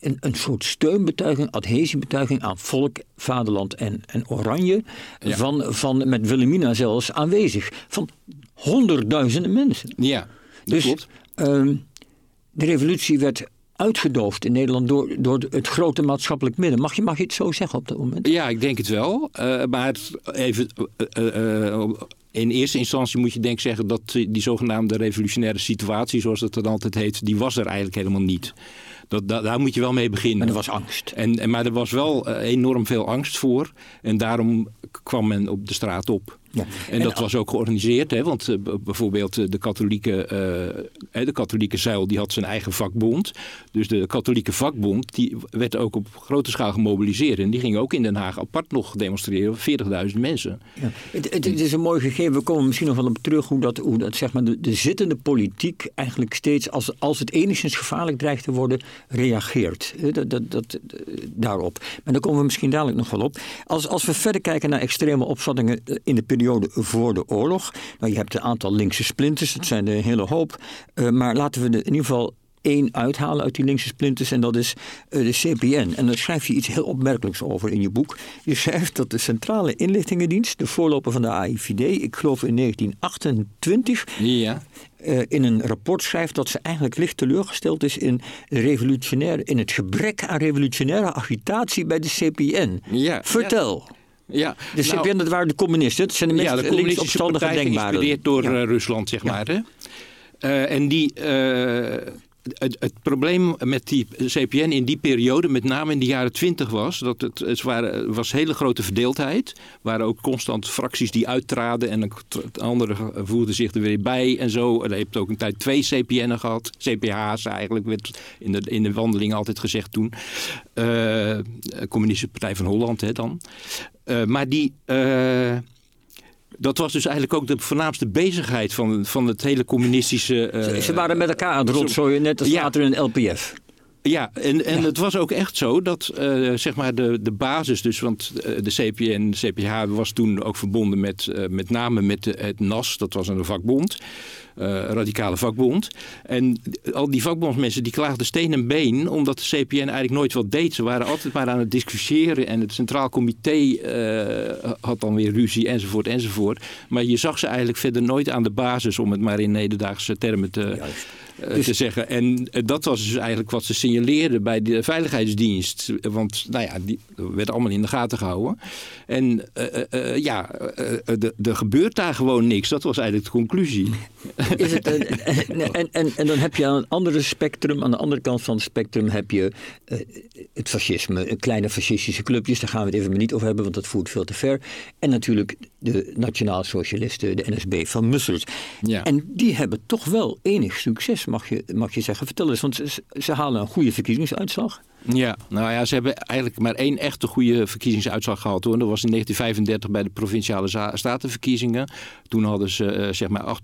Een soort steunbetuiging, adhesiebetuiging aan volk, vaderland en oranje. Ja. Van met Wilhelmina zelfs aanwezig. Van 100.000 mensen. Ja, dat dus, klopt. De revolutie werd uitgedoofd in Nederland door het grote maatschappelijk midden. Mag je het zo zeggen op dat moment? Ja, ik denk het wel. Maar even... in eerste instantie moet je denk ik zeggen dat die zogenaamde revolutionaire situatie, zoals dat dan altijd heet, die was er eigenlijk helemaal niet. Daar moet je wel mee beginnen. Maar er was angst. Maar er was wel enorm veel angst voor. En daarom kwam men op de straat op. Ja. En dat was ook georganiseerd. Hè, want bijvoorbeeld de katholieke zuil die had zijn eigen vakbond. Dus de katholieke vakbond die werd ook op grote schaal gemobiliseerd. En die gingen ook in Den Haag apart nog demonstreren. 40.000 mensen. Ja. Het is een mooi gegeven. We komen misschien nog wel op terug hoe dat zeg maar de zittende politiek eigenlijk steeds als het enigszins gevaarlijk dreigt te worden reageert daarop. Maar daar komen we misschien dadelijk nog wel op. Als we verder kijken naar extreme opvattingen in de periode voor de oorlog. Nou, je hebt een aantal linkse splinters. Dat zijn er een hele hoop. Maar laten we in ieder geval één uithalen uit die linkse splinters. En dat is de CPN. En daar schrijf je iets heel opmerkelijks over in je boek. Je schrijft dat de Centrale Inlichtingendienst, de voorloper van de AIVD, ik geloof in 1928... Ja. In een rapport schrijft dat ze eigenlijk licht teleurgesteld is in het gebrek aan revolutionaire agitatie bij de CPN. Ja, vertel. Ja, de CPN, dat waren de communisten. Dat zijn de meest communistische partij, geïnspireerd door Rusland, zeg maar. Hè? En die Het probleem met die CPN in die periode, met name in de jaren 20, was dat het was hele grote verdeeldheid. Er waren ook constant fracties die uittraden en anderen voerden zich er weer bij en zo. Je hebt ook een tijd 2 CPN'en gehad. CPH's eigenlijk, werd in de wandeling altijd gezegd toen. Communistische Partij van Holland, hè, dan. Dat was dus eigenlijk ook de voornaamste bezigheid van het hele communistische... Ze waren met elkaar aan het rotzooien, net als later in een LPF. Ja, en het was ook echt zo dat zeg maar de basis dus... want de CPN, de CPH was toen ook verbonden met name met het NAS. Dat was een vakbond, radicale vakbond. En al die vakbondsmensen die klaagden steen en been... omdat de CPN eigenlijk nooit wat deed. Ze waren altijd maar aan het discussiëren... en het Centraal Comité had dan weer ruzie enzovoort enzovoort. Maar je zag ze eigenlijk verder nooit aan de basis... om het maar in hedendaagse termen te zeggen. En dat was dus eigenlijk wat ze signaleerden bij de veiligheidsdienst. Want nou ja, die werd allemaal in de gaten gehouden. En er gebeurt daar gewoon niks. Dat was eigenlijk de conclusie. Is het en dan heb je aan een andere spectrum, aan de andere kant van het spectrum heb je het fascisme. Kleine fascistische clubjes, daar gaan we het even maar niet over hebben, want dat voert veel te ver. En natuurlijk de nationaal-socialisten, de NSB van Mussert. Ja. En die hebben toch wel enig succes, mag je zeggen. Vertel eens, want ze halen een goede verkiezingsuitslag. Ja, nou ja, ze hebben eigenlijk maar 1 echte goede verkiezingsuitslag gehad, hoor. Dat was in 1935 bij de Provinciale Statenverkiezingen. Toen hadden ze zeg maar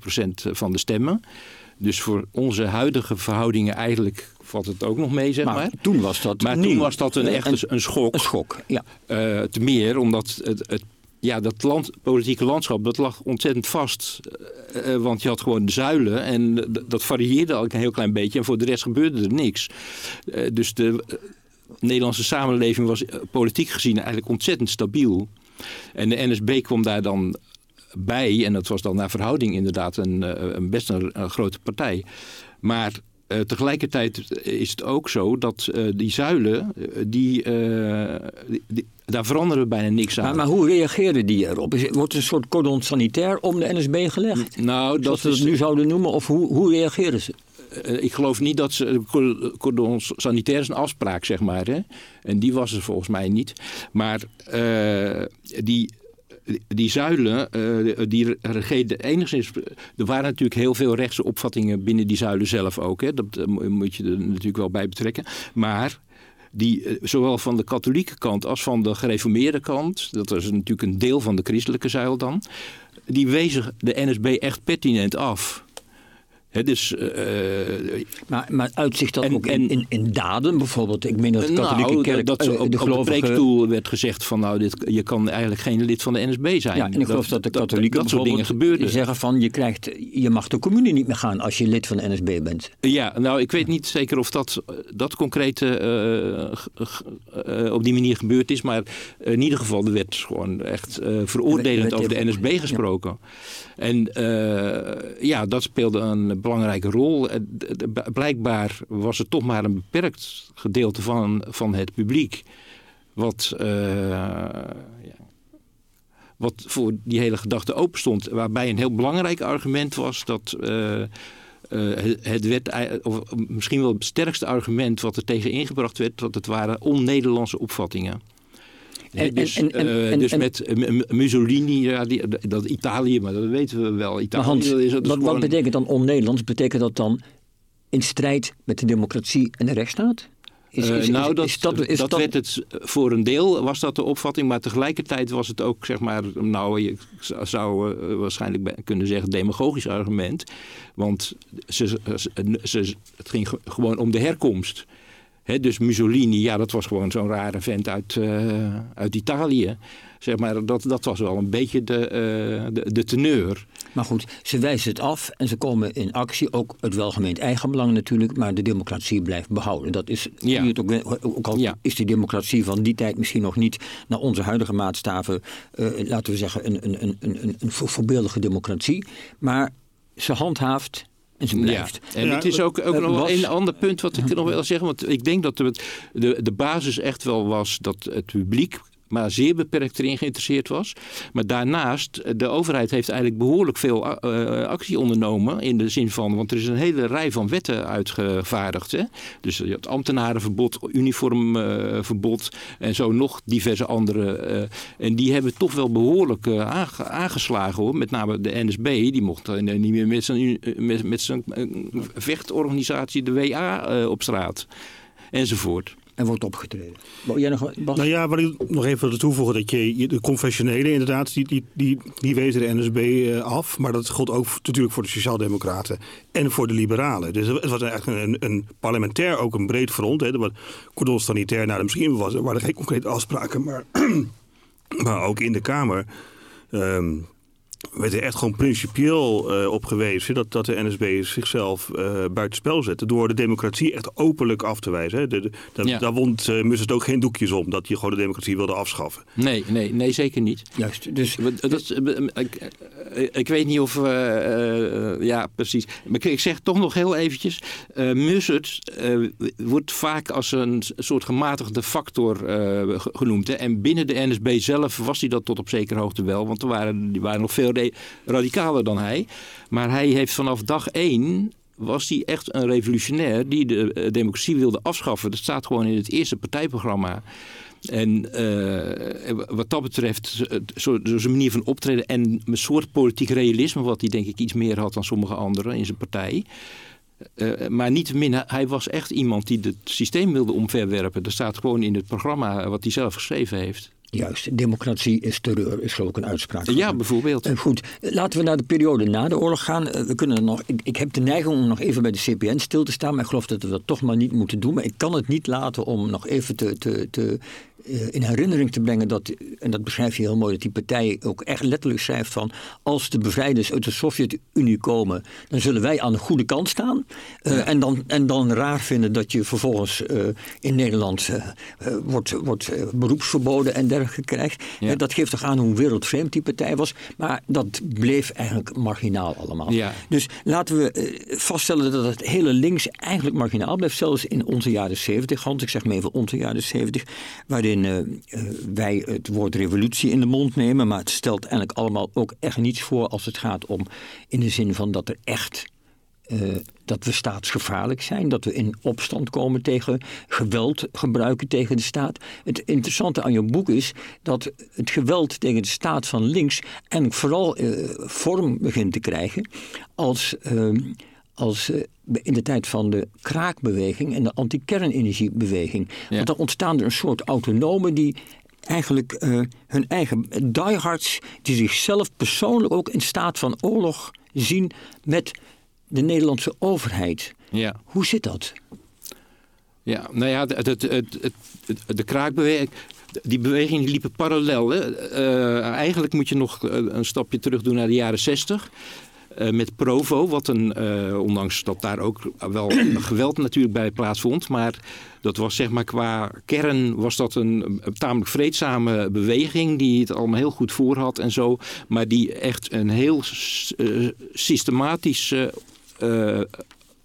8% van de stemmen. Dus voor onze huidige verhoudingen eigenlijk valt het ook nog mee, zeg maar. Toen was dat een schok. Een schok, ja. Te meer, omdat dat politieke landschap, dat lag ontzettend vast. Want je had gewoon de zuilen en dat varieerde al een heel klein beetje. En voor de rest gebeurde er niks. Dus de Nederlandse samenleving was politiek gezien eigenlijk ontzettend stabiel. En de NSB kwam daar dan bij. En dat was dan naar verhouding inderdaad best een grote partij. Maar tegelijkertijd is het ook zo dat die zuilen, daar veranderen we bijna niks aan. Maar hoe reageren die erop? Wordt een soort cordon sanitair om de NSB gelegd? Nou, zoals we het nu zouden noemen, of hoe reageren ze? Ik geloof niet dat ze... Cordon sanitair is een afspraak, zeg maar. Hè? En die was er volgens mij niet. Maar die zuilen, die regeerden enigszins... Er waren natuurlijk heel veel rechtse opvattingen binnen die zuilen zelf ook. Hè? Dat moet je er natuurlijk wel bij betrekken. Maar... die zowel van de katholieke kant als van de gereformeerde kant... dat is natuurlijk een deel van de christelijke zuil dan... die wezen de NSB echt pertinent af. He, dus, maar uitzicht dat ook in daden bijvoorbeeld? Ik meen dat de katholieke kerk... op de preekstoel werd gezegd van... je kan eigenlijk geen lid van de NSB zijn. Ja, en ik geloof dat de katholieken dat soort dingen gebeurden. Zeggen van je mag de communie niet meer gaan als je lid van de NSB bent. Ja, nou ik weet niet zeker of dat concrete op die manier gebeurd is. Maar in ieder geval er werd gewoon echt veroordelend over de NSB gesproken. Ja. En dat speelde een belangrijke rol. Blijkbaar was het toch maar een beperkt gedeelte van het publiek. Wat voor die hele gedachte open stond. Waarbij een heel belangrijk argument was dat... misschien wel het sterkste argument wat er tegen ingebracht werd... dat het waren on-Nederlandse opvattingen. Dus met Mussolini, dat Italië, maar dat weten we wel. Italië, maar Hans, wat betekent dan on-Nederlands? Betekent dat dan in strijd met de democratie en de rechtsstaat? Werd het voor een deel, was dat de opvatting. Maar tegelijkertijd was het ook, zeg maar, je zou waarschijnlijk kunnen zeggen demagogisch argument. Want het ging gewoon om de herkomst. He, dus Mussolini, dat was gewoon zo'n rare vent uit Italië. Zeg maar, dat was wel een beetje de teneur. Maar goed, ze wijzen het af en ze komen in actie. Ook het welgemeend eigenbelang natuurlijk, maar de democratie blijft behouden. Dat is is de democratie van die tijd misschien nog niet naar onze huidige maatstaven, laten we zeggen, een voorbeeldige democratie. Maar ze handhaaft... En ze blijft. Ja. En het is ook nog wel een ander punt wat ik nog wil zeggen. Want ik denk dat de basis echt wel was dat het publiek maar zeer beperkt erin geïnteresseerd was. Maar daarnaast, de overheid heeft eigenlijk behoorlijk veel actie ondernomen. In de zin van, want er is een hele rij van wetten uitgevaardigd. Hè? Dus het ambtenarenverbod, uniformverbod en zo nog diverse andere. En die hebben toch wel behoorlijk aangeslagen hoor. Met name de NSB, die mocht niet meer met zijn vechtorganisatie de WA op straat. Enzovoort. En wordt opgetreden. Jij nog, Bas? Nou ja, wat ik nog even wilde toevoegen, dat je de confessionelen inderdaad, die wezen de NSB af. Maar dat gold ook natuurlijk voor de sociaaldemocraten en voor de liberalen. Dus het was eigenlijk een parlementair, ook een breed front. Hè, wat cordon sanitair naar de misschien was. Er waren geen concrete afspraken, maar ook in de Kamer werd er echt gewoon principieel op gewezen dat de NSB zichzelf buitenspel zette door de democratie echt openlijk af te wijzen. Hè. Daar wond Mussert ook geen doekjes om dat je gewoon de democratie wilde afschaffen. Nee, zeker niet. Juist. Dus ik weet niet of ja, precies. Maar ik zeg toch nog heel eventjes, Mussert wordt vaak als een soort gematigde factor genoemd. Hè. En binnen de NSB zelf was hij dat tot op zekere hoogte wel, want die waren nog veel radicaler dan hij. Maar hij heeft vanaf dag 1 was hij echt een revolutionair die de democratie wilde afschaffen. Dat staat gewoon in het eerste partijprogramma. En wat dat betreft, zo'n manier van optreden en een soort politiek realisme, wat hij denk ik iets meer had dan sommige anderen in zijn partij. Maar niettemin, hij was echt iemand die het systeem wilde omverwerpen. Dat staat gewoon in het programma wat hij zelf geschreven heeft. Juist, democratie is terreur, is ook een uitspraak. Ja, bijvoorbeeld. Goed, laten we naar de periode na de oorlog gaan. We kunnen er nog. Ik heb de neiging om nog even bij de CPN stil te staan, maar ik geloof dat we dat toch maar niet moeten doen. Maar ik kan het niet laten om nog even in herinnering te brengen dat, en dat beschrijf je heel mooi, dat die partij ook echt letterlijk schrijft van, als de bevrijders uit de Sovjet-Unie komen, dan zullen wij aan de goede kant staan. En dan raar vinden dat je vervolgens in Nederland wordt beroepsverboden en dergelijke krijgt. Ja. Dat geeft toch aan hoe wereldvreemd die partij was, maar dat bleef eigenlijk marginaal allemaal. Ja. Dus laten we vaststellen dat het hele links eigenlijk marginaal blijft, zelfs in onze jaren 70. Hans, ik zeg maar even onze jaren 70, waarin wij het woord revolutie in de mond nemen, maar het stelt eigenlijk allemaal ook echt niets voor als het gaat om, in de zin van dat er echt, dat we staatsgevaarlijk zijn, dat we in opstand komen tegen geweld gebruiken tegen de staat. Het interessante aan je boek is dat het geweld tegen de staat van links eigenlijk vooral vorm begint te krijgen als in de tijd van de kraakbeweging en de anti-kernenergiebeweging. Ja. Want dan ontstaan er een soort autonomen die eigenlijk hun eigen diehards, die zichzelf persoonlijk ook in staat van oorlog zien met de Nederlandse overheid. Ja. Hoe zit dat? Ja, nou ja, de kraakbeweging, die bewegingen liepen parallel. Hè? Eigenlijk moet je nog een stapje terug doen naar de jaren 60... met Provo, wat ondanks dat daar ook wel geweld natuurlijk bij plaatsvond, maar dat was zeg maar qua kern was dat een tamelijk vreedzame beweging die het allemaal heel goed voor had en zo, maar die echt een heel systematische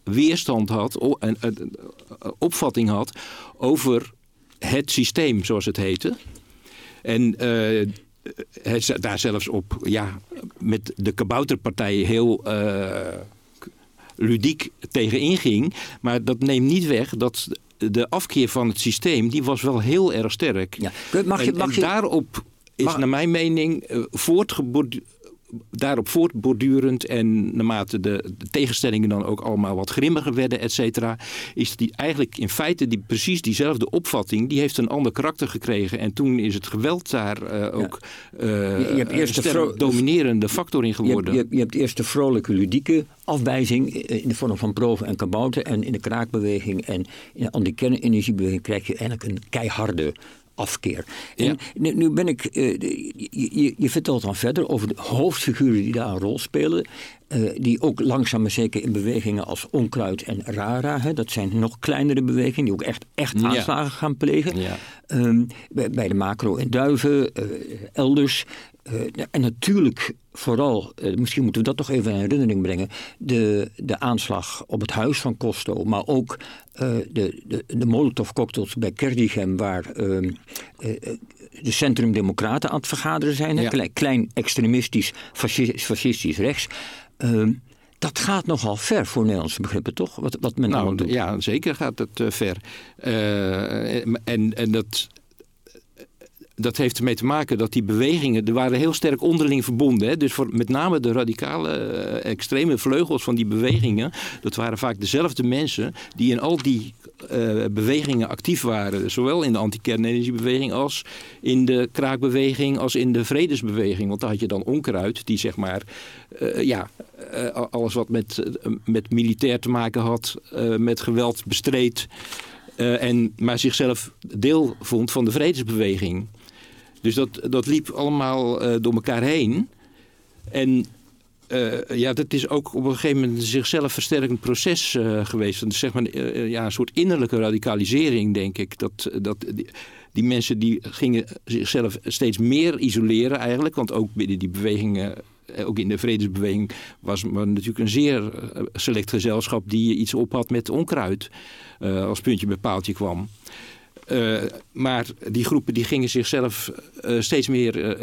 weerstand had en opvatting had over het systeem, zoals het heette. En hij is daar zelfs op, ja, met de kabouterpartij heel ludiek tegen inging. Maar dat neemt niet weg dat de afkeer van het systeem, die was wel heel erg sterk. Ja. Mag je daarop is naar mijn mening daarop voortbordurend, en naarmate de tegenstellingen dan ook allemaal wat grimmiger werden, et cetera, is die eigenlijk in feite precies diezelfde opvatting, die heeft een ander karakter gekregen. En toen is het geweld daar ook een dominerende factor in geworden. Je hebt eerst de vrolijke, ludieke afwijzing in de vorm van proven en kabouter, en in de kraakbeweging en in de anti-kernenergiebeweging krijg je eigenlijk een keiharde afkeer. Ja. En nu ben ik. Je vertelt dan verder over de hoofdfiguren die daar een rol spelen. Die ook langzaam maar zeker in bewegingen als Onkruid en Rara, hè, dat zijn nog kleinere bewegingen die ook echt aanslagen gaan plegen. Ja. Bij de macro in Duiven, elders. En natuurlijk vooral, misschien moeten we dat toch even in herinnering brengen, de aanslag op het huis van Costo, maar ook de Molotov cocktails bij Kerdigem, waar de centrum-democraten aan het vergaderen zijn. Ja. Klein extremistisch, fascistisch rechts. Dat gaat nogal ver voor Nederlandse begrippen, toch? Wat men nou doet. Ja, zeker gaat het ver. Dat heeft ermee te maken dat die bewegingen... er waren heel sterk onderling verbonden. Hè? Dus met name de radicale, extreme vleugels van die bewegingen... dat waren vaak dezelfde mensen die in al die bewegingen actief waren. Zowel in de anti-kernenergiebeweging als in de kraakbeweging... als in de vredesbeweging. Want daar had je dan onkruid die zeg maar... alles wat met militair te maken had, met geweld bestreed... maar zichzelf deel vond van de vredesbeweging. Dus dat liep allemaal door elkaar heen. En dat is ook op een gegeven moment een zichzelf versterkend proces geweest. Dus zeg maar een soort innerlijke radicalisering, denk ik. Die mensen die gingen zichzelf steeds meer isoleren eigenlijk. Want ook binnen die bewegingen, ook in de vredesbeweging... was maar natuurlijk een zeer select gezelschap die iets op had met onkruid. Als puntje bij paaltje kwam. Maar die groepen die gingen zichzelf steeds meer...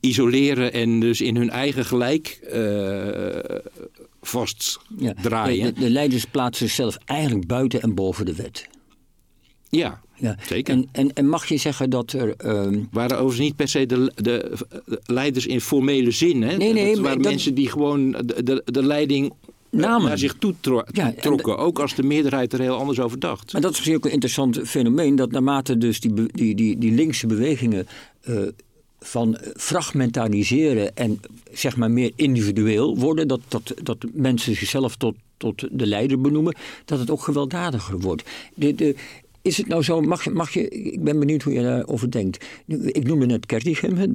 isoleren en dus in hun eigen gelijk vastdraaien. Ja, de leiders plaatsen zichzelf eigenlijk buiten en boven de wet. Ja, ja. Zeker. En mag je zeggen dat er... waren overigens niet per se de leiders in formele zin. Hè? Nee, dat waren mensen die gewoon de leiding... namen. Naar zich toe trokken. Ook als de meerderheid er heel anders over dacht. En dat is misschien ook een interessant fenomeen. Dat naarmate dus die linkse bewegingen... van fragmentariseren en zeg maar meer individueel worden... dat mensen zichzelf tot de leider benoemen... dat het ook gewelddadiger wordt. Is het nou zo, mag je... Ik ben benieuwd hoe je daarover denkt. Ik noemde net Kertigem,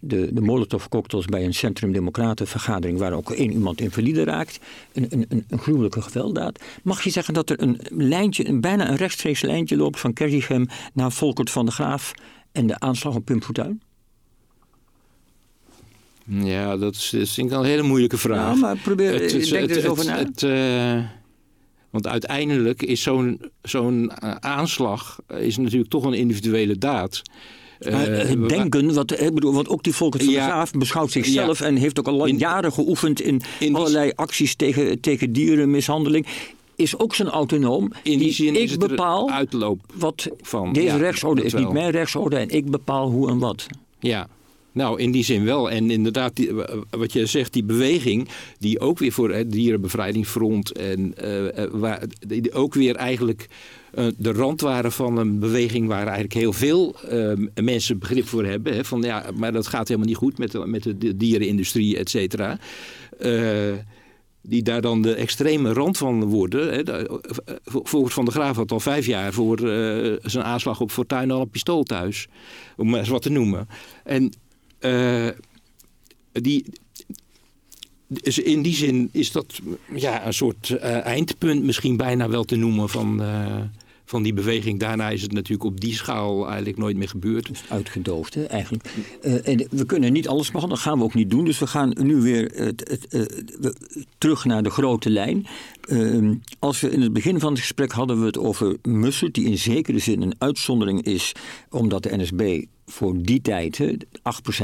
de Molotov-cocktails bij een Centrum-Democraten-vergadering... waar ook één iemand invalide raakt. Een gruwelijke gewelddaad. Mag je zeggen dat er een lijntje, bijna een rechtstreeks lijntje loopt... van Kertigem naar Volkert van de Graaf en de aanslag op Pim Fortuyn? Ja, dat is denk ik al een hele moeilijke vraag. Ja, maar denk er eens over na. Want uiteindelijk is zo'n aanslag is natuurlijk toch een individuele daad. Het denken, wat ook die Volkert van de Graaf beschouwt zichzelf... en heeft ook al jaren geoefend in allerlei acties tegen dierenmishandeling... is ook zo'n autonoom. In die zin ik bepaal uitloop wat van. Deze rechtsorde is niet mijn rechtsorde en ik bepaal hoe en wat. Ja. Nou, in die zin wel. En inderdaad, wat je zegt, die beweging... die ook weer voor het Dierenbevrijdingsfront... en die ook weer eigenlijk de randwaren van een beweging... waar eigenlijk heel veel mensen begrip voor hebben. Hè, van ja, maar dat gaat helemaal niet goed met de dierenindustrie, et cetera. Die daar dan de extreme rand van worden. Hè. Volgens Van der Graaf had al 5 jaar voor zijn aanslag op Fortuyn al een pistool thuis. Om maar eens wat te noemen. En... in die zin is dat een soort eindpunt misschien bijna wel te noemen van die beweging. Daarna is het natuurlijk op die schaal eigenlijk nooit meer gebeurd. Dus uitgedoofd, hè, eigenlijk. En we kunnen niet alles behandelen, dat gaan we ook niet doen. Dus we gaan nu weer terug naar de grote lijn. Als we in het begin van het gesprek hadden we het over Mussert... die in zekere zin een uitzondering is, omdat de NSB... voor die tijd 8%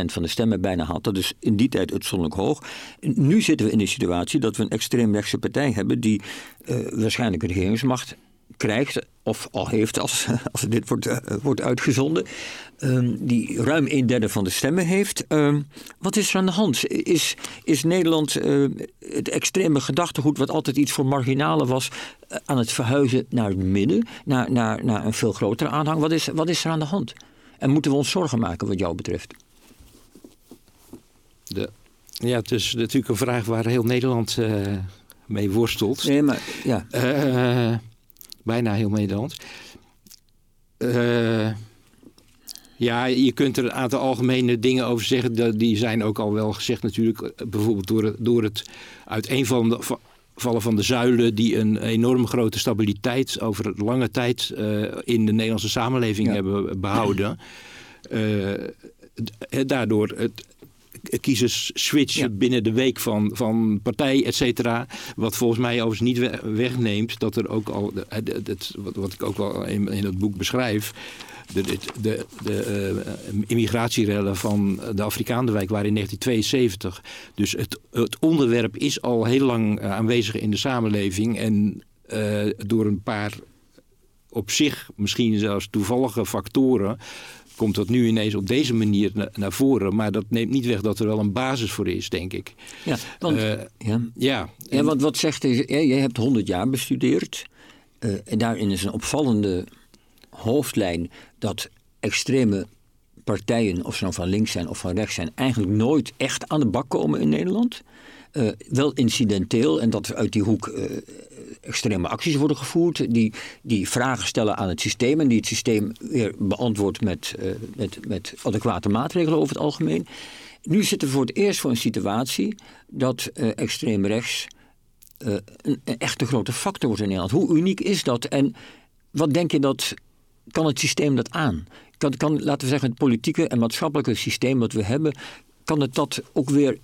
van de stemmen bijna had. Dat is in die tijd uitzonderlijk hoog. Nu zitten we in de situatie dat we een extreemrechtse partij hebben... die waarschijnlijk een regeringsmacht krijgt... of al heeft als dit wordt uitgezonden... die ruim 1/3 van de stemmen heeft. Wat is er aan de hand? Is Nederland het extreme gedachtegoed... wat altijd iets voor marginalen was... aan het verhuizen naar het midden? Naar een veel grotere aanhang? Wat is er aan de hand? En moeten we ons zorgen maken wat jou betreft? Het is natuurlijk een vraag waar heel Nederland mee worstelt. Nee, maar ja. Bijna heel Nederland. Je kunt er een aantal algemene dingen over zeggen. Die zijn ook al wel gezegd natuurlijk. Bijvoorbeeld door het uiteenvallen van de zuilen... die een enorm grote stabiliteit over lange tijd in de Nederlandse samenleving hebben behouden. Daardoor kiezers switchen binnen de week van partij, et cetera. Wat volgens mij overigens niet wegneemt dat er ook al, wat ik ook wel in het boek beschrijf, de immigratierellen van de Afrikaanderwijk waren in 1972. Dus het onderwerp is al heel lang aanwezig in de samenleving. En door een paar op zich misschien zelfs toevallige factoren komt dat nu ineens op deze manier naar voren. Maar dat neemt niet weg dat er wel een basis voor is, denk ik. Ja, want want wat zegt deze? Jij hebt 100 jaar bestudeerd. En daarin is een opvallende hoofdlijn dat extreme partijen, of ze nou van links zijn of van rechts zijn, eigenlijk nooit echt aan de bak komen in Nederland. Wel incidenteel, en dat uit die hoek extreme acties worden gevoerd, die vragen stellen aan het systeem en die het systeem weer beantwoordt met adequate maatregelen over het algemeen. Nu zitten we voor het eerst voor een situatie dat extreem rechts een echte grote factor wordt in Nederland. Hoe uniek is dat? En wat denk je dat, kan het systeem dat aan? Kan, laten we zeggen, het politieke en maatschappelijke systeem dat we hebben, kan het dat ook weer,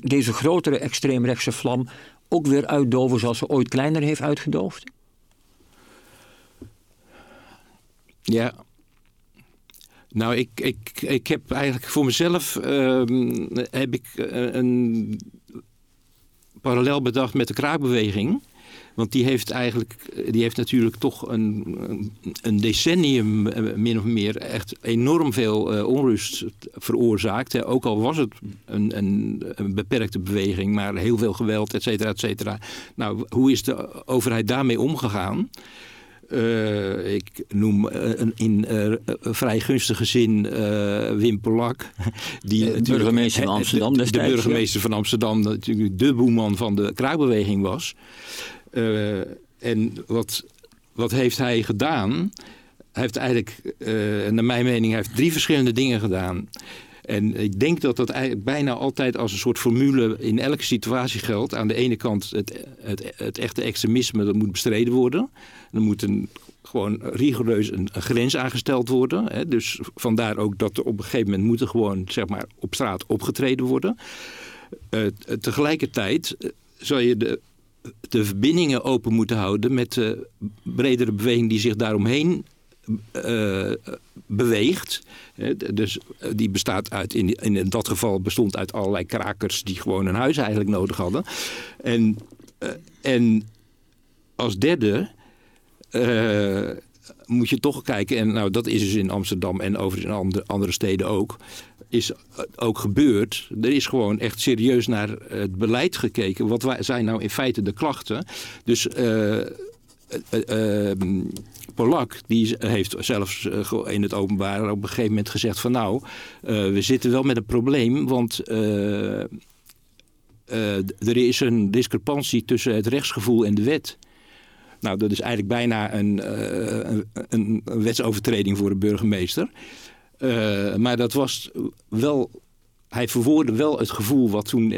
deze grotere extreemrechtse vlam ook weer uitdoven zoals ze ooit kleiner heeft uitgedoofd? Ja. Nou, ik heb eigenlijk voor mezelf een parallel bedacht met de kraakbeweging. Want die heeft natuurlijk toch een decennium min of meer echt enorm veel onrust veroorzaakt. Hè. Ook al was het een beperkte beweging, maar heel veel geweld, et cetera, et cetera. Nou, hoe is de overheid daarmee omgegaan? Ik noem in vrij gunstige zin Wim Polak. De burgemeester van Amsterdam destijds. De burgemeester van Amsterdam, natuurlijk de boeman van de kraakbeweging was. En wat heeft hij gedaan? Hij heeft eigenlijk, naar mijn mening, hij heeft 3 verschillende dingen gedaan. En ik denk dat dat eigenlijk bijna altijd als een soort formule in elke situatie geldt. Aan de ene kant het echte extremisme, dat moet bestreden worden. Er moet gewoon rigoureus een grens aangesteld worden. Hè? Dus vandaar ook dat er op een gegeven moment moeten gewoon, zeg maar, op straat opgetreden worden. Tegelijkertijd zal je de verbindingen open moeten houden met de bredere beweging die zich daaromheen beweegt. Dus die bestaat uit, in dat geval bestond uit allerlei krakers die gewoon een huis eigenlijk nodig hadden. En als derde moet je toch kijken, en nou dat is dus in Amsterdam en overigens in andere steden ook, is ook gebeurd. Er is gewoon echt serieus naar het beleid gekeken. Wat zijn nou in feite de klachten? Dus Polak, die heeft zelfs in het openbaar op een gegeven moment gezegd van we zitten wel met een probleem, want er is een discrepantie tussen het rechtsgevoel en de wet. Nou, dat is eigenlijk bijna een wetsovertreding voor de burgemeester. Maar dat was wel, hij verwoordde wel het gevoel wat toen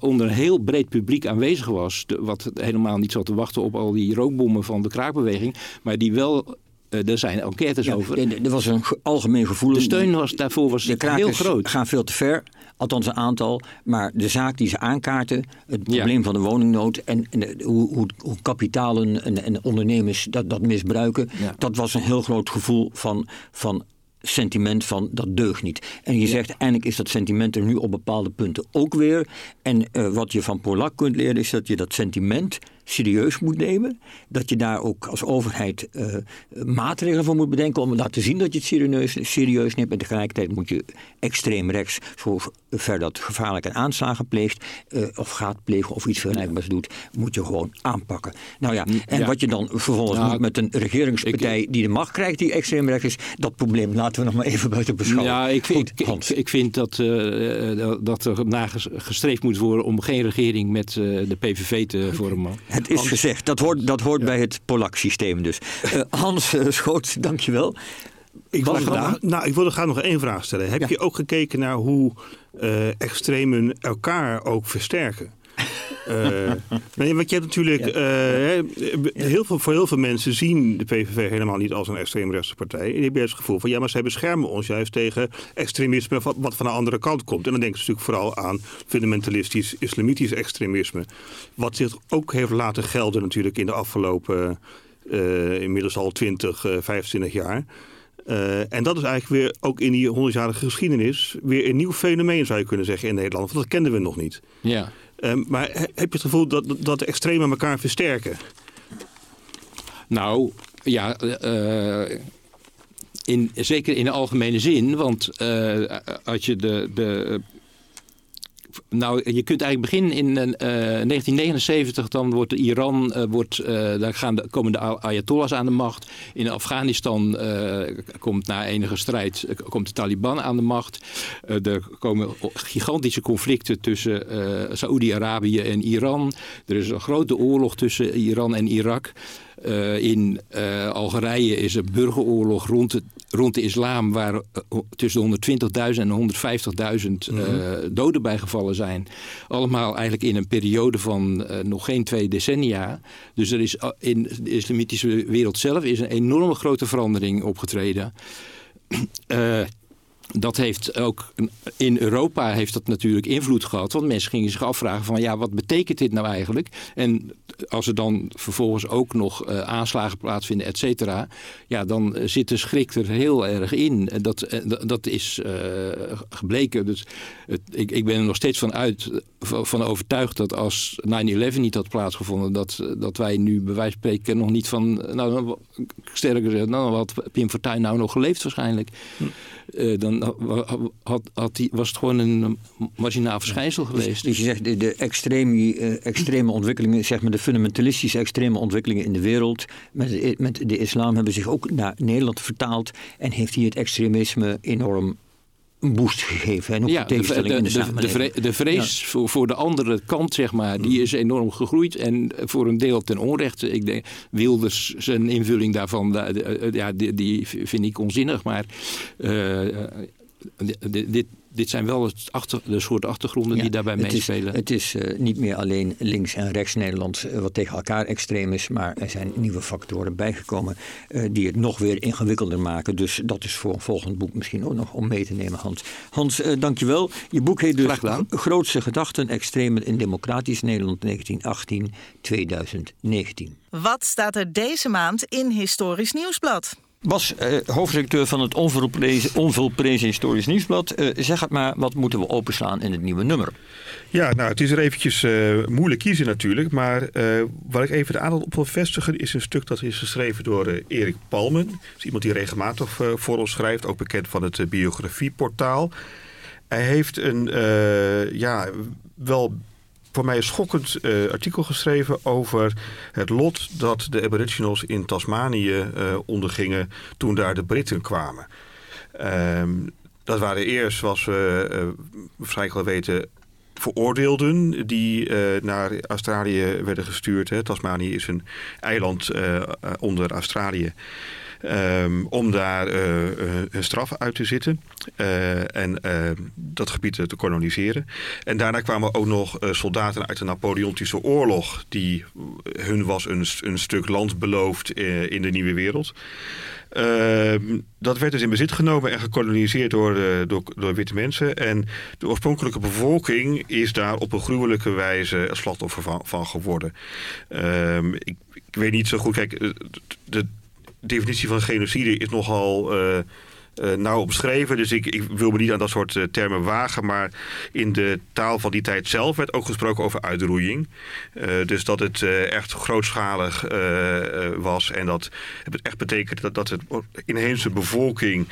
onder een heel breed publiek aanwezig was. Wat helemaal niet zat te wachten op al die rookbommen van de kraakbeweging. Maar die wel, er zijn enquêtes over. Er was een algemeen gevoel. De steun daarvoor was heel groot. De gaan veel te ver, althans een aantal. Maar de zaak die ze aankaarten, het probleem van de woningnood en hoe kapitalen en ondernemers dat misbruiken. Ja. Dat was een heel groot gevoel van sentiment van dat deugt niet. En je zegt, eindelijk is dat sentiment er nu op bepaalde punten ook weer. En wat je van Polak kunt leren is dat je dat sentiment serieus moet nemen. Dat je daar ook als overheid maatregelen voor moet bedenken om te laten zien dat je het serieus neemt. En tegelijkertijd moet je extreem rechts, zover dat gevaarlijke aanslagen pleegt of gaat plegen of iets vergelijkbaars doet, moet je gewoon aanpakken. Nou ja, en wat je dan vervolgens moet met een regeringspartij die de macht krijgt die extreem rechts is, dat probleem laten we nog maar even buiten beschouwing. Ja, ik vind dat er nagestreefd moet worden om geen regering met de PVV te vormen. Het is gezegd. Dat hoort bij het Polak-systeem dus. Hans Schoots, dank je wel. Ik wilde graag nog 1 vraag stellen. Heb je ook gekeken naar hoe extremen elkaar ook versterken? Nee, want je hebt natuurlijk... voor heel veel mensen zien de PVV helemaal niet als een extreemrechtse partij. En die hebben het gevoel van, ja, maar zij beschermen ons juist tegen extremisme wat van de andere kant komt. En dan denken ze natuurlijk vooral aan fundamentalistisch islamitisch extremisme. Wat zich ook heeft laten gelden natuurlijk in de afgelopen inmiddels al 25 jaar. En dat is eigenlijk weer ook in die 100-jarige geschiedenis weer een nieuw fenomeen, zou je kunnen zeggen, in Nederland. Want dat kenden we nog niet. Ja. Maar heb je het gevoel dat de extremen elkaar versterken? Nou, ja, zeker in de algemene zin. Want als je je kunt eigenlijk beginnen in 1979, dan wordt Iran, daar komen de Ayatollahs aan de macht. In Afghanistan komt na enige strijd komt de Taliban aan de macht. Er komen gigantische conflicten tussen Saoedi-Arabië en Iran. Er is een grote oorlog tussen Iran en Irak. In Algerije is er burgeroorlog rond de islam, waar tussen 120.000 en 150.000 doden bijgevallen zijn. Allemaal eigenlijk in een periode van nog geen 2 decennia. Dus er is in de islamitische wereld zelf is een enorme grote verandering opgetreden. Dat heeft ook in Europa natuurlijk invloed gehad. Want mensen gingen zich afvragen van ja, wat betekent dit nou eigenlijk? En als er dan vervolgens ook nog aanslagen plaatsvinden, et cetera. Ja, dan zit de schrik er heel erg in. Dat is gebleken. Dus ik ben er nog steeds van overtuigd dat als 9/11 niet had plaatsgevonden, dat wij nu bij wijze van spreken nog niet van... Nou, sterker gezegd, nou, had Pim Fortuyn nou nog geleefd waarschijnlijk. Dan was het gewoon een marginaal verschijnsel geweest. Dus je zegt de extreme ontwikkelingen, zeg maar de fundamentalistische extreme ontwikkelingen in de wereld met de islam hebben zich ook naar Nederland vertaald en heeft hier het extremisme enorm een boost gegeven. En ook de tegenstelling in de samenleving. De vrees voor de andere kant, zeg maar, die is enorm gegroeid. En voor een deel ten onrechte. Ik denk, Wilders, zijn invulling daarvan, die vind ik onzinnig. Maar dit zijn wel de soort achtergronden die daarbij meespelen. Het is niet meer alleen links en rechts Nederland wat tegen elkaar extreem is. Maar er zijn nieuwe factoren bijgekomen die het nog weer ingewikkelder maken. Dus dat is voor een volgend boek misschien ook nog om mee te nemen, Hans. Hans, dankjewel. Je boek heet dus Grootse Gedachten, Extremen in democratisch Nederland 1918-2019. Wat staat er deze maand in Historisch Nieuwsblad? Bas, hoofdredacteur van het onvolprezen Historisch Nieuwsblad. Zeg het maar, wat moeten we openslaan in het nieuwe nummer? Ja, nou, het is er eventjes moeilijk kiezen natuurlijk. Maar waar ik even de aandacht op wil vestigen is een stuk dat is geschreven door Erik Palmen. Dat is iemand die regelmatig voor ons schrijft. Ook bekend van het biografieportaal. Hij heeft een wel... voor mij een schokkend artikel geschreven over het lot dat de aboriginals in Tasmanië ondergingen toen daar de Britten kwamen. Dat waren eerst, zoals we waarschijnlijk wel weten, veroordeelden die naar Australië werden gestuurd. Hè. Tasmanië is een eiland onder Australië. Om daar een straf uit te zitten en dat gebied te koloniseren. En daarna kwamen ook nog soldaten uit de Napoleontische oorlog, die hun was een stuk land beloofd in de Nieuwe Wereld. Dat werd dus in bezit genomen en gekoloniseerd door witte mensen. En de oorspronkelijke bevolking is daar op een gruwelijke wijze het slachtoffer van geworden. Ik weet niet zo goed, kijk, de definitie van genocide is nogal nauw omschreven. Dus ik wil me niet aan dat soort termen wagen. Maar in de taal van die tijd zelf werd ook gesproken over uitroeiing. Dus dat het echt grootschalig was. En dat het echt betekent dat de inheemse bevolking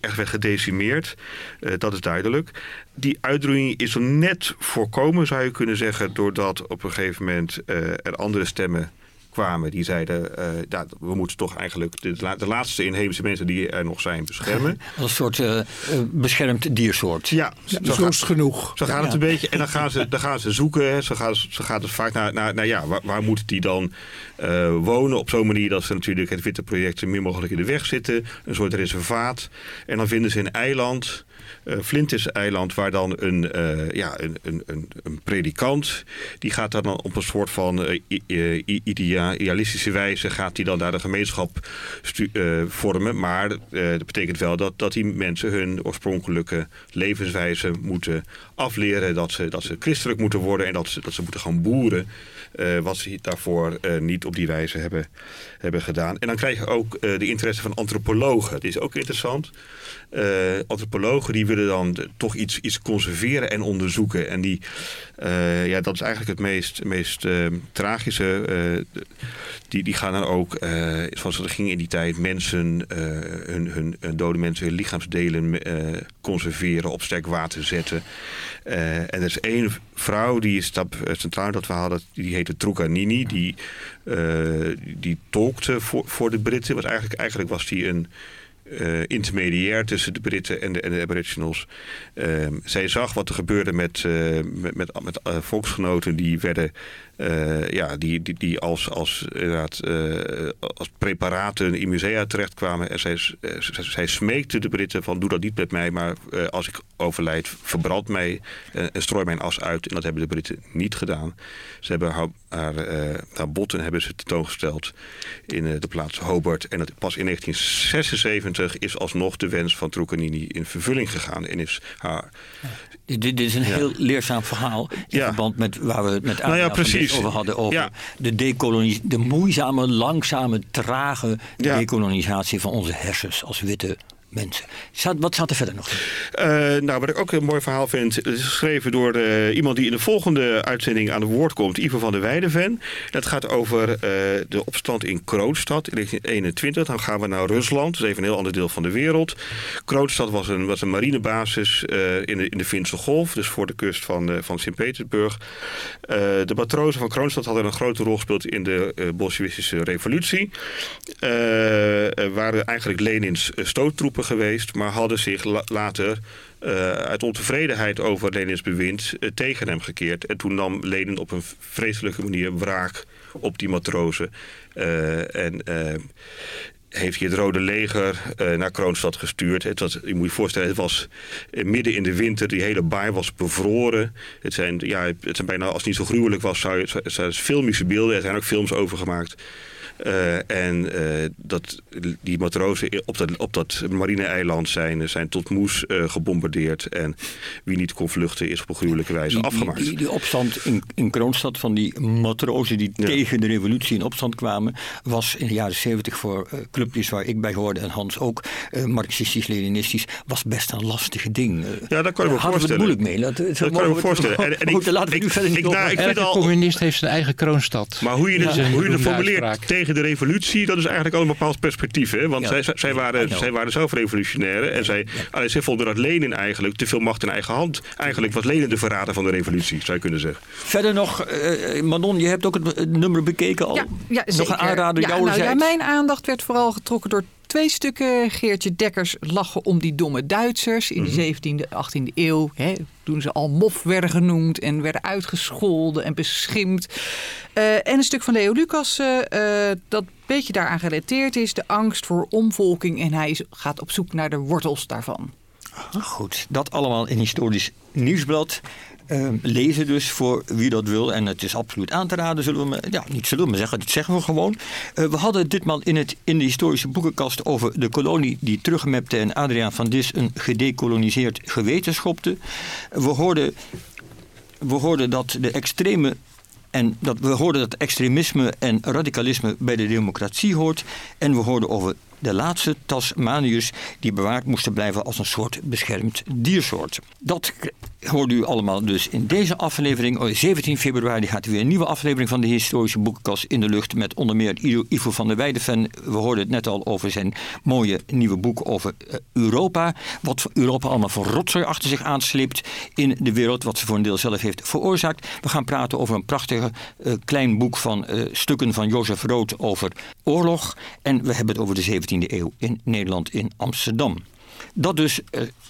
echt werd gedecimeerd. Dat is duidelijk. Die uitroeiing is zo net voorkomen, zou je kunnen zeggen, doordat op een gegeven moment er andere stemmen kwamen. Die zeiden, we moeten toch eigenlijk de laatste inheemse mensen die er nog zijn beschermen. Als een soort beschermd diersoort. Ja, zo is het genoeg. Zo gaat het een beetje. En dan gaan ze zoeken. Hè. Zo gaat het vaak naar waar moeten die dan wonen? Op zo'n manier dat ze natuurlijk het witte project zo min mogelijk in de weg zitten. Een soort reservaat. En dan vinden ze een eiland. Flint is een eiland waar dan een predikant, die gaat daar dan op een soort van idealistische wijze gaat die dan daar de gemeenschap vormen. Maar dat betekent wel dat die mensen hun oorspronkelijke levenswijze moeten afleren. Dat ze christelijk moeten worden en dat ze moeten gaan boeren. Wat ze daarvoor niet op die wijze hebben gedaan. En dan krijg je ook de interesse van antropologen. Het is ook interessant. Antropologen die willen dan toch iets conserveren en onderzoeken. En die, dat is eigenlijk het meest tragische. Die gaan dan ook, zoals dat ging in die tijd, mensen, hun dode mensen, hun lichaamsdelen conserveren, op sterk water zetten. En er is één vrouw, die is centraal dat we hadden, die heette Truganini. Die tolkte voor de Britten. Want eigenlijk was die een intermediair tussen de Britten en de aboriginals. Zij zag wat er gebeurde met volksgenoten die werden die als preparaten in musea terechtkwamen. En zij smeekte de Britten van doe dat niet met mij, maar als ik overlijd verbrand mij en strooi mijn as uit. En dat hebben de Britten niet gedaan. Ze hebben haar botten hebben ze tentoongesteld in de plaats Hobart. En pas in 1976 is alsnog de wens van Truganini in vervulling gegaan en is haar. Dit is een heel leerzaam verhaal in verband met waar we het met over hadden, over de moeizame, langzame, trage dekolonisatie van onze hersens als witte mensen. Wat staat er verder nog in? Wat ik ook een mooi verhaal vind, is geschreven door iemand die in de volgende uitzending aan het woord komt, Ivo van der Weijden. Dat gaat over de opstand in Kronstadt in 1921. Dan gaan we naar Rusland, dat is even een heel ander deel van de wereld. Kronstadt was een marinebasis in de Finse Golf, dus voor de kust van Sint-Petersburg. De matrozen van Kronstadt hadden een grote rol gespeeld in de Bolsjewistische revolutie. Waren eigenlijk Lenins stoottroepen geweest, maar hadden zich later uit ontevredenheid over Lenins bewind tegen hem gekeerd. En toen nam Lenin op een vreselijke manier wraak op die matrozen. Heeft hij het Rode Leger naar Kronstadt gestuurd. Je moet je voorstellen, het was midden in de winter. Die hele baai was bevroren. Het zijn bijna, als het niet zo gruwelijk was, zijn het filmische beelden. Er zijn ook films over gemaakt. Die matrozen op dat marine-eiland zijn tot moes gebombardeerd. En wie niet kon vluchten is op een gruwelijke wijze afgemaakt. Die opstand in Kronstadt van die matrozen die tegen de revolutie in opstand kwamen, was in de jaren 70 voor clubjes waar ik bij hoorde en Hans ook, marxistisch-leninistisch, was best een lastig ding. Daar kan ik me voorstellen. Hadden we het moeilijk mee. Dat kan ik me voorstellen. Elke communist heeft zijn eigen Kronstadt. Maar hoe je het formuleert tegen de revolutie, dat is eigenlijk al een bepaald perspectief. Hè? Want zij waren zelf revolutionaire. En zij vonden dat Lenin eigenlijk te veel macht in eigen hand. Eigenlijk was Lenin de verrader van de revolutie, zou je kunnen zeggen. Verder nog, Manon, je hebt ook het nummer bekeken al. Ja, nog een aanrader jouwerzijds. Mijn aandacht werd vooral getrokken door twee stukken. Geertje Dekkers lachen om die domme Duitsers in de 17e, 18e eeuw. Hè, toen ze al mof werden genoemd en werden uitgescholden en beschimpt. En een stuk van Leo Lucassen dat een beetje daaraan gerelateerd is. De angst voor omvolking en hij gaat op zoek naar de wortels daarvan. Goed, dat allemaal in Historisch Nieuwsblad. Lezen dus voor wie dat wil. En het is absoluut aan te raden. Dat zeggen we gewoon. We hadden het ditmaal in de historische boekenkast over de kolonie die terugmepte en Adriaan van Dis een gedekoloniseerd geweten schopte. We hoorden dat extremisme en radicalisme bij de democratie hoort. En we hoorden over de laatste Tasmaniërs die bewaard moesten blijven als een soort beschermd diersoort. Dat hoort u allemaal dus in deze aflevering. 17 februari gaat er weer een nieuwe aflevering van de Historische Boekenkast in de lucht met onder meer Ivo van der Weijden. We hoorden het net al over zijn mooie nieuwe boek over Europa. Wat Europa allemaal voor rotzooi achter zich aansleept in de wereld. Wat ze voor een deel zelf heeft veroorzaakt. We gaan praten over een prachtige klein boek van stukken van Jozef Rood over oorlog. En we hebben het over de 17e eeuw in Nederland in Amsterdam. Dat dus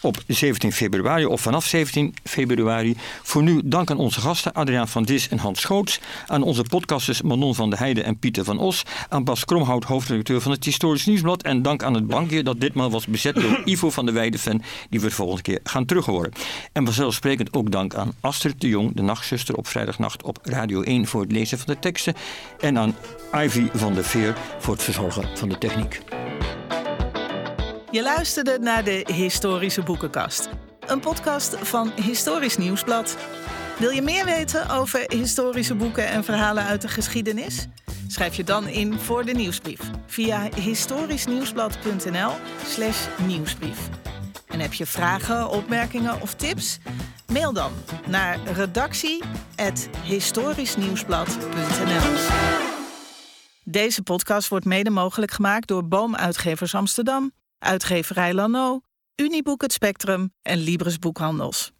op 17 februari of vanaf 17 februari. Voor nu dank aan onze gasten Adriaan van Dis en Hans Schoots. Aan onze podcasters Manon van der Heijden en Pieter van Os. Aan Bas Kromhout, hoofdredacteur van het Historisch Nieuwsblad. En dank aan het bankje dat ditmaal was bezet door Ivo van der Weijden, die we de volgende keer gaan terughoren. En vanzelfsprekend ook dank aan Astrid de Jong, de nachtzuster op vrijdagnacht op Radio 1 voor het lezen van de teksten. En aan Ivy van der Veer voor het verzorgen van de techniek. Je luisterde naar de Historische Boekenkast. Een podcast van Historisch Nieuwsblad. Wil je meer weten over historische boeken en verhalen uit de geschiedenis? Schrijf je dan in voor de nieuwsbrief via historischnieuwsblad.nl/nieuwsbrief. En heb je vragen, opmerkingen of tips? Mail dan naar redactie@historischnieuwsblad.nl. Deze podcast wordt mede mogelijk gemaakt door Boomuitgevers Amsterdam, Uitgeverij Lano, Uniboek Het Spectrum en Libris Boekhandels.